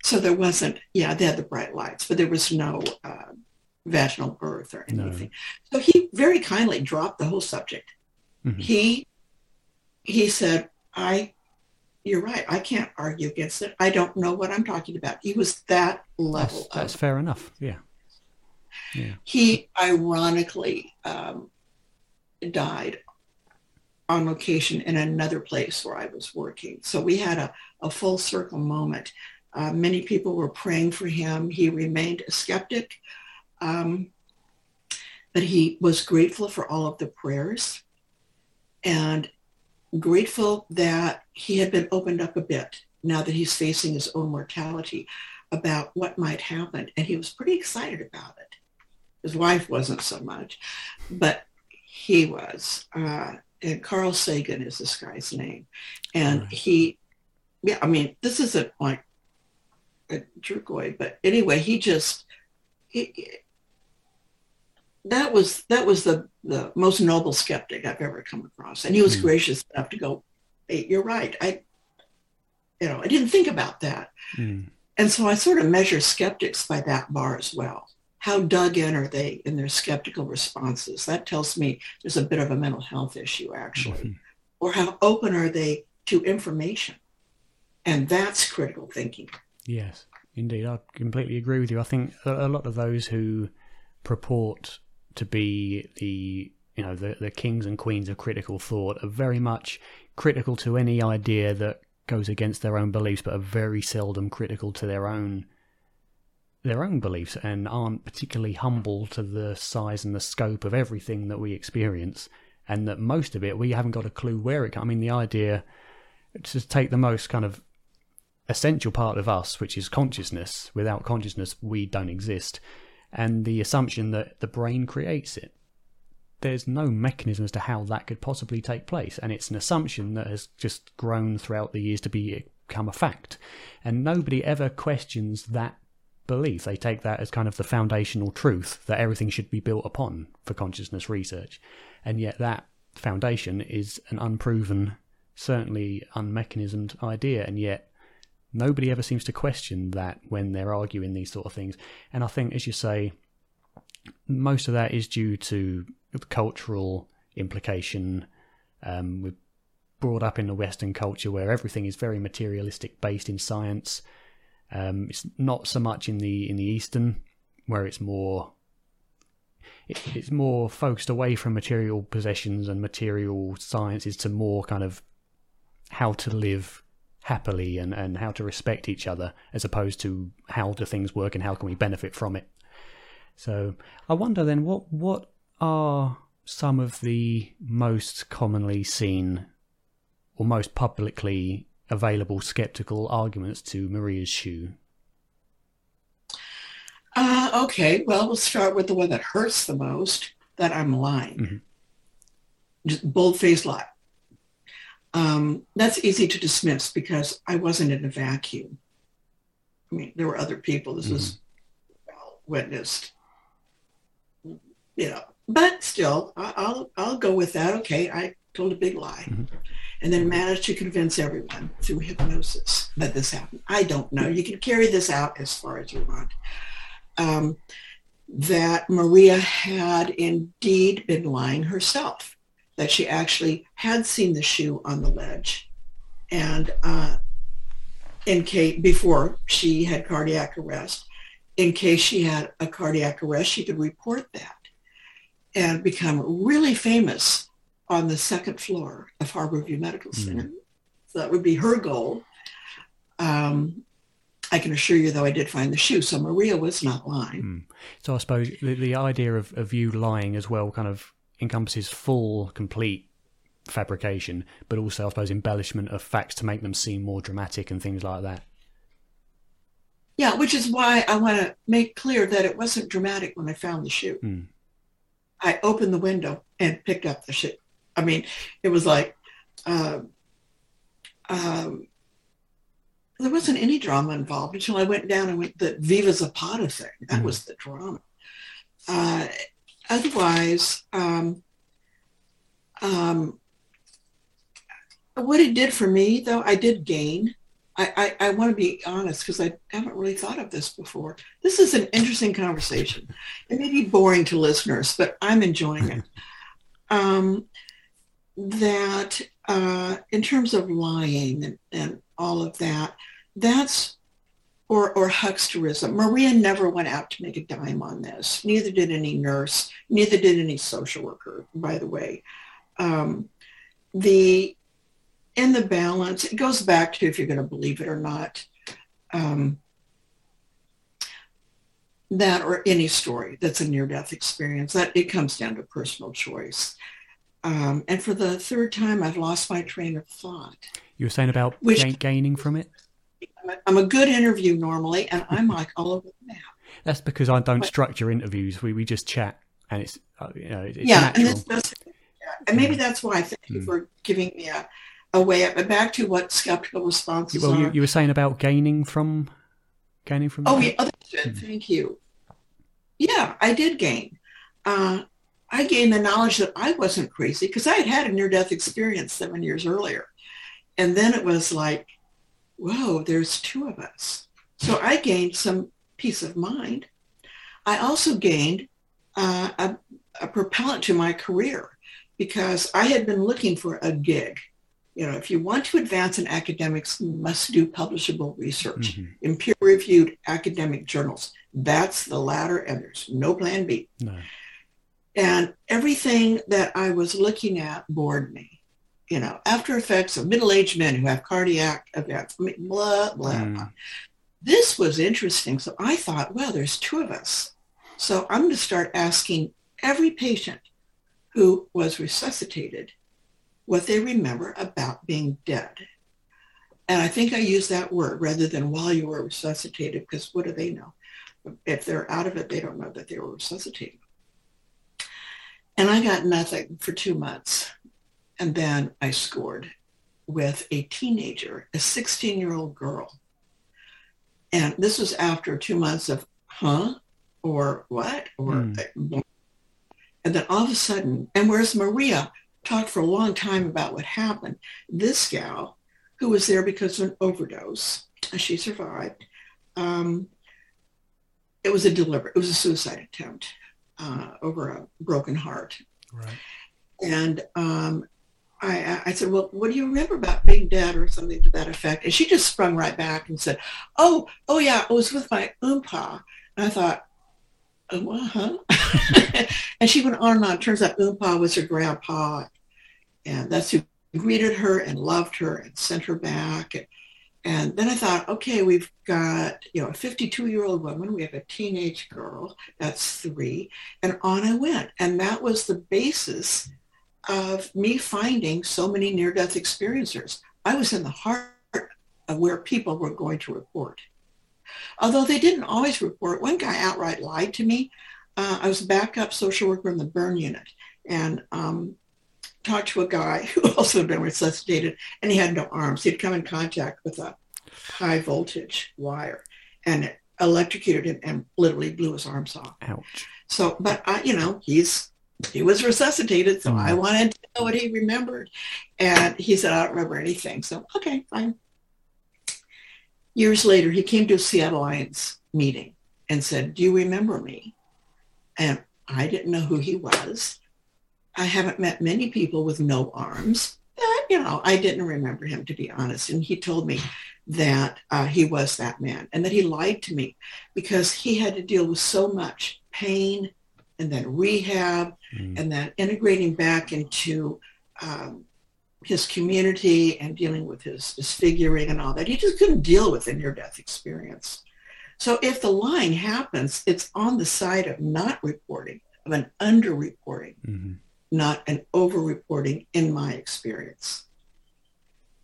so there wasn't. Yeah, they had the bright lights, but there was no. Vaginal birth or anything. No. So he very kindly dropped the whole subject. Mm-hmm. He said, you're right. I can't argue against it. I don't know what I'm talking about. He was that level. That's fair enough. Yeah. He ironically died on location in another place where I was working. So we had a full circle moment. Many people were praying for him. He remained a skeptic. But he was grateful for all of the prayers and grateful that he had been opened up a bit now that he's facing his own mortality about what might happen. And he was pretty excited about it. His wife wasn't so much, but he was. And Carl Sagan is this guy's name. And this isn't like a jerkoid, but anyway, he just... That was the most noble skeptic I've ever come across. And he was gracious enough to go, hey, you're right. I didn't think about that. Mm. And so I sort of measure skeptics by that bar as well. How dug in are they in their skeptical responses? That tells me there's a bit of a mental health issue, actually. Mm-hmm. Or how open are they to information? And that's critical thinking. Yes, indeed. I completely agree with you. I think a lot of those who purport to be the kings and queens of critical thought are very much critical to any idea that goes against their own beliefs, but are very seldom critical to their own beliefs, and aren't particularly humble to the size and the scope of everything that we experience, and that most of it we haven't got a clue where it comes. I mean, the idea to take the most kind of essential part of us, which is consciousness. Without consciousness, we don't exist. And the assumption that the brain creates it. There's no mechanism as to how that could possibly take place. And it's an assumption that has just grown throughout the years to become a fact. And nobody ever questions that belief. They take that as kind of the foundational truth that everything should be built upon for consciousness research. And yet that foundation is an unproven, certainly unmechanismed idea, and yet nobody ever seems to question that when they're arguing these sort of things. And I think, as you say, most of that is due to the cultural implication. We're brought up in the Western culture where everything is very materialistic, based in science. It's not so much in the Eastern, where it's more focused away from material possessions and material sciences to more kind of how to live happily and how to respect each other, as opposed to how do things work and how can we benefit from it. So I wonder then, what are some of the most commonly seen or most publicly available skeptical arguments to Maria's Shoe? Okay, well, we'll start with the one that hurts the most, that I'm lying. Mm-hmm. Just bold-faced lie. That's easy to dismiss because I wasn't in a vacuum. I mean, there were other people. This was well witnessed. You know, but still, I'll go with that. Okay, I told a big lie, and then managed to convince everyone through hypnosis that this happened. I don't know. You can carry this out as far as you want. That Maria had indeed been lying herself, that she actually had seen the shoe on the ledge, and before she had cardiac arrest, in case she had a cardiac arrest, she could report that and become really famous on the second floor of Harborview Medical Center. Mm-hmm. So that would be her goal. I can assure you, though, I did find the shoe, so Maria was not lying. So I suppose the idea of you lying as well kind of encompasses full, complete fabrication, but also, I suppose, embellishment of facts to make them seem more dramatic and things like that. Yeah, which is why I want to make clear that it wasn't dramatic when I found the shoe. I opened the window and picked up the shoe. I mean, it was like... there wasn't any drama involved until I went down and went the Viva Zapata thing. That was the drama. Otherwise, what it did for me, though, I did gain. I want to be honest because I haven't really thought of this before. This is an interesting conversation. It may be boring to listeners, but I'm enjoying it. In terms of lying and all of that, that's, or hucksterism. Maria never went out to make a dime on this. Neither did any nurse, neither did any social worker, by the way. In the balance, it goes back to if you're going to believe it or not, that or any story that's a near-death experience, that it comes down to personal choice. And for the third time, I've lost my train of thought. You were saying about gaining from it? I'm a good interview normally, and I'm like all over the map. That's because I don't structure interviews. We just chat, and it's, you know, it's natural. And maybe that's why I thank you for giving me a way up. But back to what skeptical responses are. Well, you were saying about gaining from. Oh, that? Yeah, that's good. Thank you. Yeah, I did gain. I gained the knowledge that I wasn't crazy because I had a near-death experience 7 years earlier. And then it was like, whoa, there's two of us. So I gained some peace of mind. I also gained a propellant to my career because I had been looking for a gig. You know, if you want to advance in academics, you must do publishable research in peer-reviewed academic journals. That's the ladder, and there's no plan B. No. And everything that I was looking at bored me. You know, after effects of middle-aged men who have cardiac events, blah, blah, blah. This was interesting. So I thought, well, there's two of us. So I'm going to start asking every patient who was resuscitated what they remember about being dead. And I think I used that word rather than while you were resuscitated, because what do they know? If they're out of it, they don't know that they were resuscitated. And I got nothing for 2 months. And then I scored with a 16-year-old girl. And this was after 2 months of, huh? Or what? Or And then all of a sudden, and whereas Maria talked for a long time about what happened, this gal, who was there because of an overdose, she survived. It was a suicide attempt over a broken heart. Right. And I said, well, what do you remember about being dead or something to that effect? And she just sprung right back and said, oh yeah, I was with my oompa. And I thought, oh, uh-huh. And she went on and on. Turns out oompa was her grandpa. And that's who greeted her and loved her and sent her back. And then I thought, okay, we've got, a 52-year-old woman. We have a teenage girl. That's 3. And on I went. And that was the basis of me finding so many near-death experiencers. I was in the heart of where people were going to report. Although they didn't always report. One guy outright lied to me. I was a backup social worker in the burn unit. And talked to a guy who also had been resuscitated, and he had no arms. He'd come in contact with a high voltage wire and it electrocuted him and literally blew his arms off. Ouch. So, but he was resuscitated. So I wanted to know what he remembered. And he said, I don't remember anything. So, okay, fine. Years later, he came to a Seattle Alliance meeting and said, do you remember me? And I didn't know who he was. I haven't met many people with no arms, but, I didn't remember him, to be honest. And he told me that he was that man and that he lied to me because he had to deal with so much pain and then rehab and then integrating back into his community and dealing with his disfiguring and all that. He just couldn't deal with a near-death experience. So if the lying happens, it's on the side of not reporting, of an under-reporting. Mm-hmm. Not an over-reporting in my experience.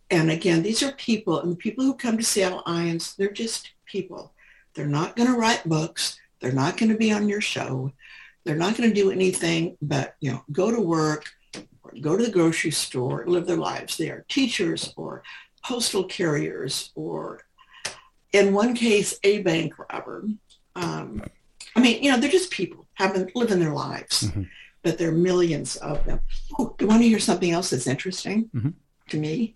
And again, these are people, and the people who come to Seattle Irons, they're just people. They're not going to write books. They're not going to be on your show. They're not going to do anything but, go to work, or go to the grocery store, live their lives. They are teachers or postal carriers or, in one case, a bank robber. They're just people living their lives. Mm-hmm. But there are millions of them. Oh, you want to hear something else that's interesting to me?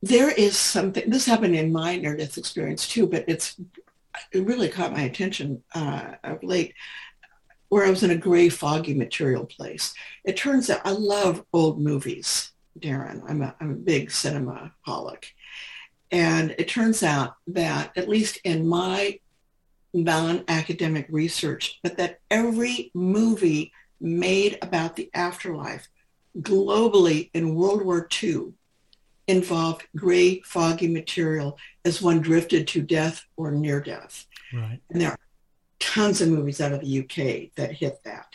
There is something, this happened in my near-death experience too, but it really caught my attention of late, where I was in a gray, foggy material place. It turns out I love old movies, Darren. I'm a big cinemaholic. And it turns out that, at least in my non-academic research, but that every movie made about the afterlife globally in World War II involved gray, foggy material as one drifted to death or near death. Right. And there are tons of movies out of the UK that hit that.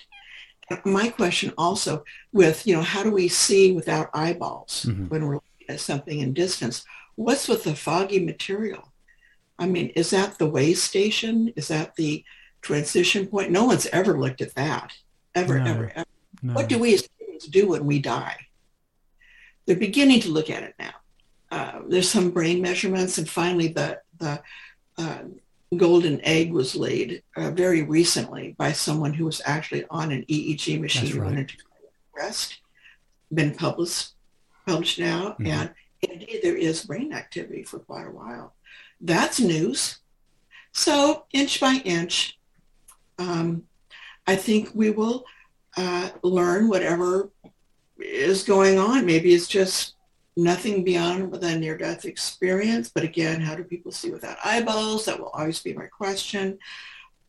My question also with, how do we see without eyeballs when we're looking at something in distance? What's with the foggy material? I mean, is that the way station? Is that the transition point? No one's ever looked at that, ever. No. What do we as humans do when we die? They're beginning to look at it now. There's some brain measurements, and finally the golden egg was laid very recently by someone who was actually on an EEG machine. That's right. Wanted to rest, been published now, and indeed there is brain activity for quite a while. That's news. So inch by inch, I think we will learn whatever is going on. Maybe it's just nothing beyond the near-death experience. But again, how do people see without eyeballs? That will always be my question.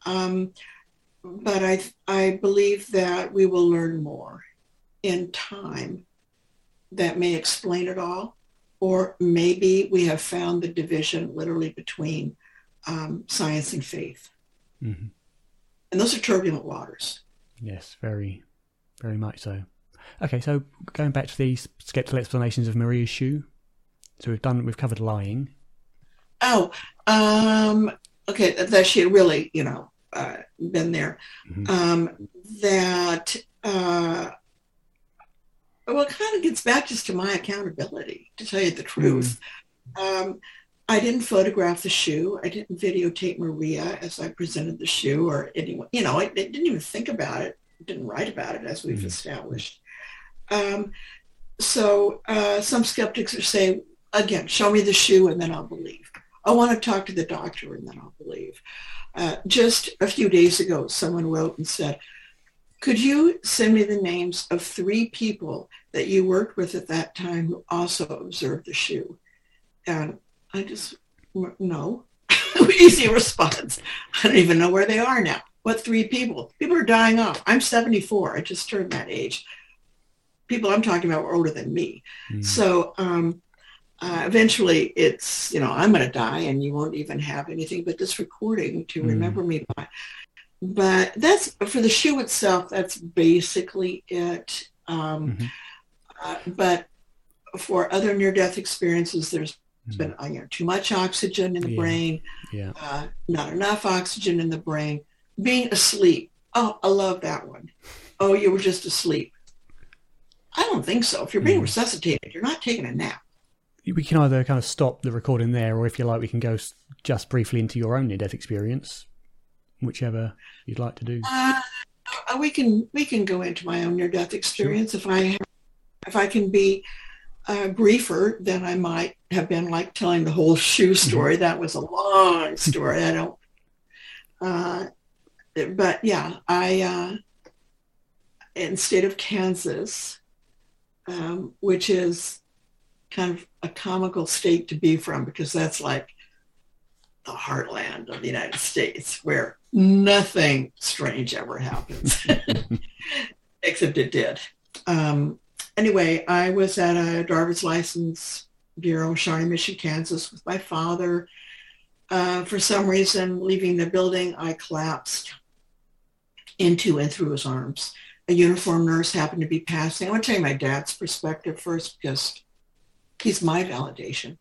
But I believe that we will learn more in time that may explain it all. Or maybe we have found the division literally between science and faith. Mm-hmm. And those are turbulent waters. Yes, very, very much so. Okay, so going back to the skeptical explanations of Maria's shoe. So we've covered lying. Oh, okay, that she had really, been there. Mm-hmm. Well, it kind of gets back just to my accountability, to tell you the truth. I didn't photograph the shoe. I didn't videotape Maria as I presented the shoe or anyone. You know, I didn't even think about it. Didn't write about it, as we've established. So some skeptics are saying, again, show me the shoe and then I'll believe. I want to talk to the doctor and then I'll believe. Just a few days ago, someone wrote and said, could you send me the names of 3 people that you worked with at that time who also observed the shoe? And I just, no. Easy response. I don't even know where they are now. What 3 people? People are dying off. I'm 74. I just turned that age. People I'm talking about were older than me. Mm. So eventually it's, you know, I'm going to die and you won't even have anything but this recording to remember me by. But that's, for the shoe itself, that's basically it. But for other near-death experiences, there's been too much oxygen in the brain, not enough oxygen in the brain, being asleep. Oh, I love that one. Oh, you were just asleep. I don't think so. If you're being resuscitated, you're not taking a nap. We can either kind of stop the recording there, or if you like, we can go just briefly into your own near-death experience. Whichever you'd like to do. We can go into my own near-death experience. Sure. If I can be briefer than I might have been, like telling the whole shoe story. That was a long story. I don't. But yeah, I in the state of Kansas, which is kind of a comical state to be from, because that's like the heartland of the United States, where nothing strange ever happens, except it did. Anyway, I was at a driver's license bureau, Shawnee Mission, Kansas, with my father. For some reason, leaving the building, I collapsed into and through his arms. A uniformed nurse happened to be passing. I want to tell you my dad's perspective first, because he's my validation.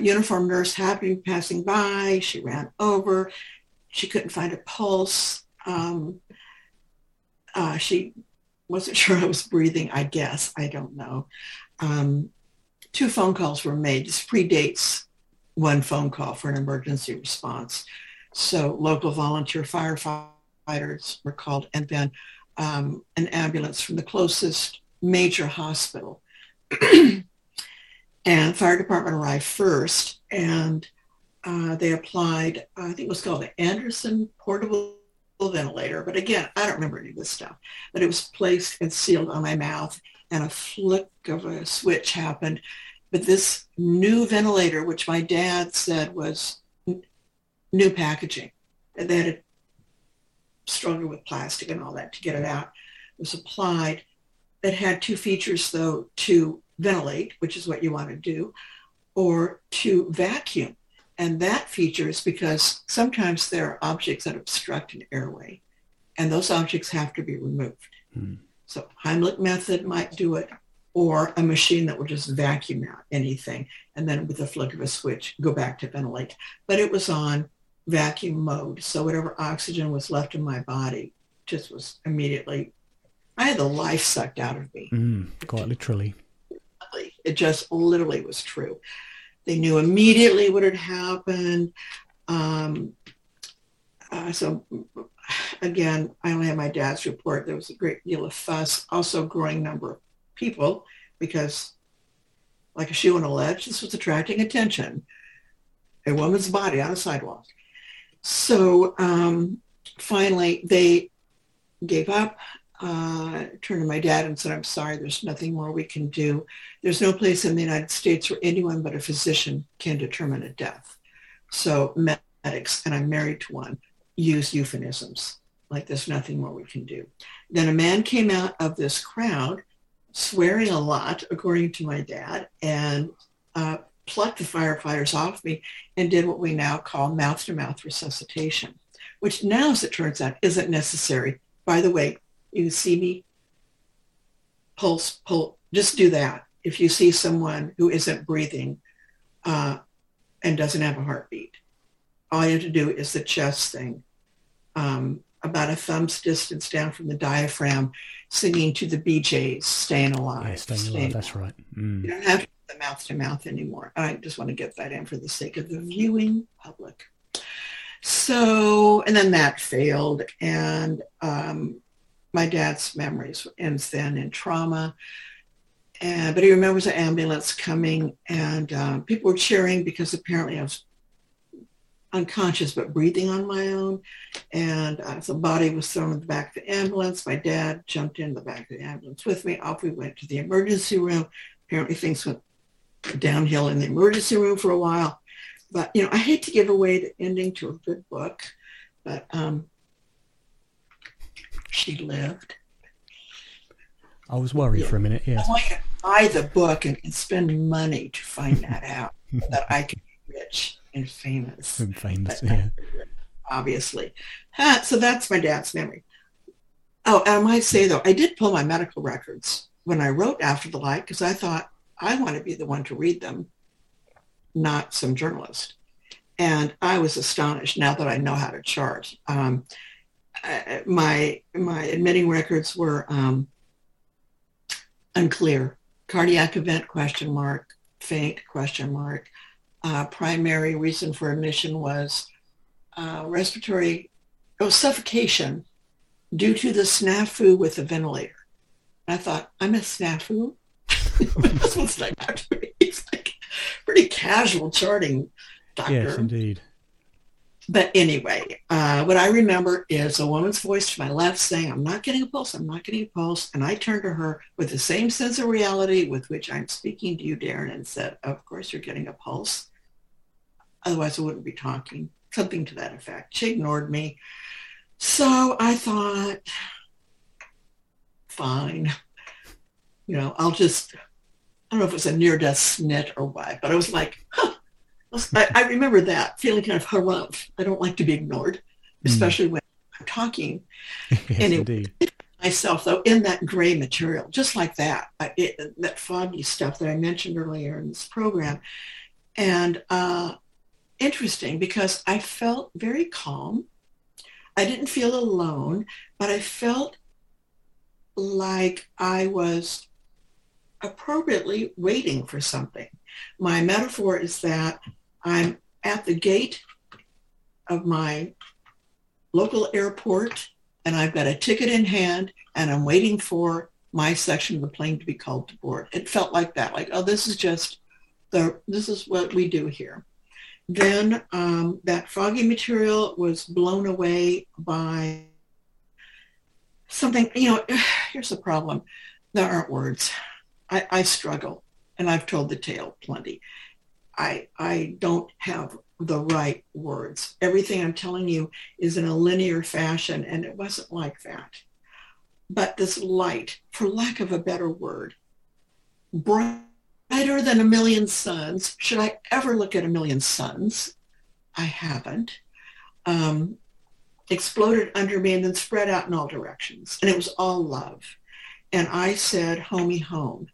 Uniformed nurse happened passing by. She ran over. She couldn't find a pulse. She wasn't sure I was breathing, I guess. I don't know. 2 phone calls were made. This predates one phone call for an emergency response. So local volunteer firefighters were called, and then an ambulance from the closest major hospital. And fire department arrived first, and they applied, I think it was called the Anderson portable ventilator. But again, I don't remember any of this stuff. But it was placed and sealed on my mouth, and a flick of a switch happened. But this new ventilator, which my dad said was new packaging, and they had struggled with plastic and all that to get it out, was applied. It had 2 features, though, to ventilate, which is what you want to do, or to vacuum. And that feature is because sometimes there are objects that obstruct an airway, and those objects have to be removed. So Heimlich method might do it, or a machine that will just vacuum out anything, and then with a flick of a switch, go back to ventilate. But it was on vacuum mode, so whatever oxygen was left in my body just was immediately, I had the life sucked out of me. Quite literally. It just literally was true. They knew immediately what had happened. So again, I only have my dad's report. There was a great deal of fuss, also growing number of people, because like a shoe on a ledge, this was attracting attention. A woman's body on a sidewalk. So finally they gave up. Turned to my dad and said, I'm sorry, there's nothing more we can do. There's no place in the United States where anyone but a physician can determine a death. So medics, and I'm married to one, use euphemisms, like there's nothing more we can do. Then a man came out of this crowd, swearing a lot, according to my dad, and plucked the firefighters off me and did what we now call mouth-to-mouth resuscitation, which now, as it turns out, isn't necessary. By the way, you see me, pulse, just do that. If you see someone who isn't breathing and doesn't have a heartbeat, all you have to do is the chest thing, about a thumb's distance down from the diaphragm, singing to the BJs, Staying Alive. That's right. You don't have to the mouth-to-mouth anymore. I just want to get that in for the sake of the viewing public. So, and then that failed, and my dad's memories ends then in trauma. But he remembers an ambulance coming, and people were cheering because apparently I was unconscious but breathing on my own. And the body was thrown in the back of the ambulance. My dad jumped in the back of the ambulance with me. Off we went to the emergency room. Apparently things went downhill in the emergency room for a while. But, you know, I hate to give away the ending to a good book, but she lived. I was worried for a minute, yes. I want you to buy the book and spend money to find that out, so that I can be rich and famous. And famous, but, yeah. Obviously. So that's my dad's memory. Oh, and I might say, though, I did pull my medical records when I wrote After the Light, because I thought I want to be the one to read them, not some journalist. And I was astonished now that I know how to chart. My admitting records were... unclear. Cardiac event, question mark. Faint, question mark. Primary reason for admission was suffocation due to the snafu with the ventilator. And I thought, I'm a snafu? That's what stuck out to me. It's like pretty casual charting, doctor. Yes, indeed. But anyway, what I remember is a woman's voice to my left saying, I'm not getting a pulse, I'm not getting a pulse. And I turned to her with the same sense of reality with which I'm speaking to you, Darren, and said, of course you're getting a pulse. Otherwise I wouldn't be talking, something to that effect. She ignored me. So I thought, fine, you know, I'll just, I don't know if it was a near-death snit or what, but I was like, huh. I remember that, feeling kind of harumph. I don't like to be ignored, especially when I'm talking. Yes, anyway, myself, though, in that gray material, just like that, that foggy stuff that I mentioned earlier in this program. And interesting, because I felt very calm. I didn't feel alone, but I felt like I was appropriately waiting for something. My metaphor is that I'm at the gate of my local airport, and I've got a ticket in hand, and I'm waiting for my section of the plane to be called to board. It felt like that, like, oh, this is what we do here. Then that foggy material was blown away by something, you know, here's the problem. There aren't words. I struggle, and I've told the tale plenty. I don't have the right words. Everything I'm telling you is in a linear fashion, and it wasn't like that. But this light, for lack of a better word, brighter than a million suns. Should I ever look at a million suns? I haven't. Exploded under me and then spread out in all directions. And it was all love. And I said, homie, home.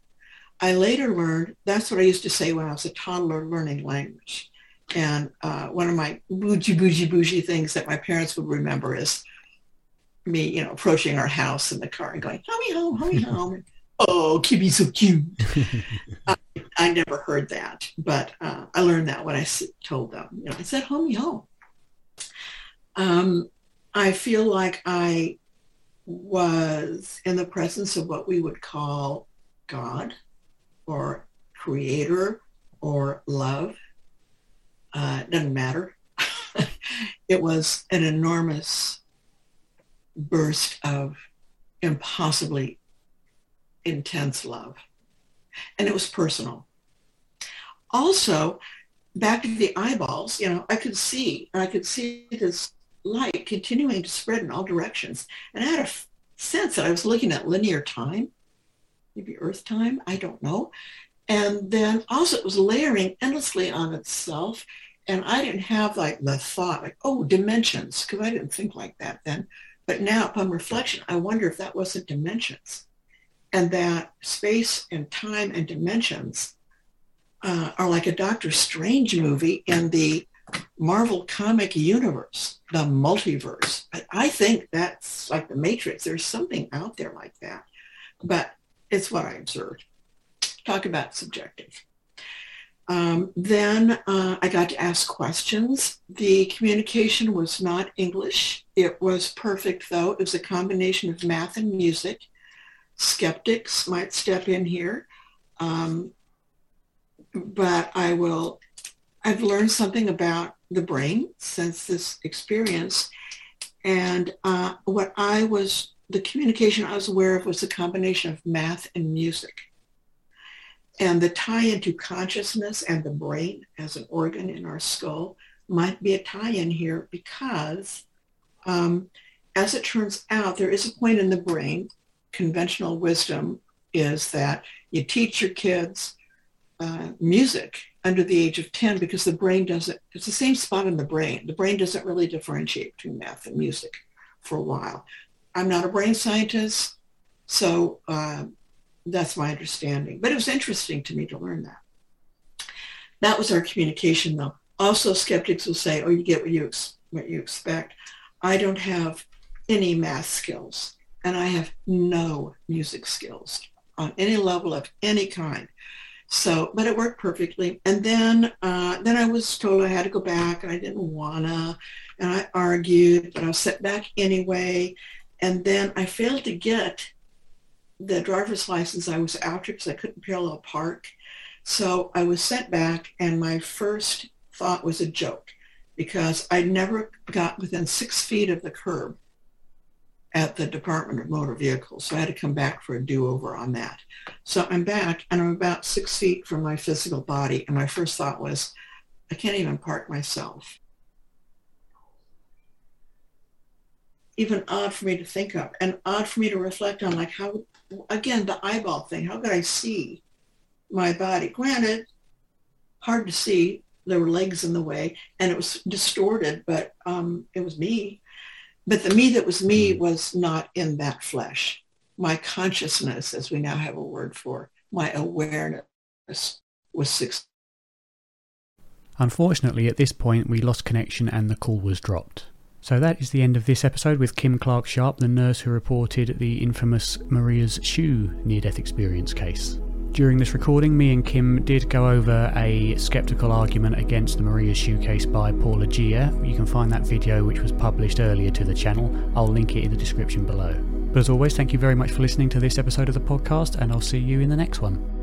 I later learned that's what I used to say when I was a toddler learning language. And one of my bougie things that my parents would remember is me, you know, approaching our house in the car and going, homie home, oh, Kibby so cute. I never heard that, but I learned that when I told them. You know, I said, homie home. I feel like I was in the presence of what we would call God, or creator, or love. It doesn't matter. It was an enormous burst of impossibly intense love. And it was personal. Also, back to the eyeballs, you know, I could see this light continuing to spread in all directions. And I had a sense that I was looking at linear time, maybe Earth time, I don't know. And then also it was layering endlessly on itself. And I didn't have like the thought, like, oh, dimensions, because I didn't think like that then. But now upon reflection, I wonder if that wasn't dimensions. And that space and time and dimensions are like a Doctor Strange movie in the Marvel comic universe, the multiverse. I think that's like the Matrix. There's something out there like that. But it's what I observed. Talk about subjective. Then I got to ask questions. The communication was not English. It was perfect, though. It was a combination of math and music. Skeptics might step in here, but I've learned something about the brain since this experience, and the communication I was aware of was a combination of math and music. And the tie into consciousness and the brain as an organ in our skull might be a tie-in here because, as it turns out, there is a point in the brain. Conventional wisdom is that you teach your kids music under the age of 10 because the brain doesn't, it's the same spot in the brain. The brain doesn't really differentiate between math and music for a while. I'm not a brain scientist, so that's my understanding. But it was interesting to me to learn that. That was our communication, though. Also, skeptics will say, oh, you get what you expect. I don't have any math skills, and I have no music skills on any level of any kind. So, but it worked perfectly. And then I was told I had to go back, and I didn't wanna, and I argued, but I was sent back anyway. And then I failed to get the driver's license I was after because I couldn't parallel park. So I was sent back, and my first thought was a joke because I never got within 6 feet of the curb at the Department of Motor Vehicles. So I had to come back for a do-over on that. So I'm back, and I'm about 6 feet from my physical body, and my first thought was, I can't even park myself. Even odd for me to think of, and odd for me to reflect on, like how, again, the eyeball thing, how could I see my body? Granted, hard to see, there were legs in the way, and it was distorted, but it was me. But the me that was me was not in that flesh. My consciousness, as we now have a word for, my awareness was 6. Unfortunately, at this point, we lost connection and the call was dropped. So that is the end of this episode with Kim Clark Sharp, the nurse who reported the infamous Maria's Shoe near-death experience case. During this recording, me and Kim did go over a sceptical argument against the Maria's Shoe case by Paula Gia. You can find that video, which was published earlier, to the channel. I'll link it in the description below. But as always, thank you very much for listening to this episode of the podcast, and I'll see you in the next one.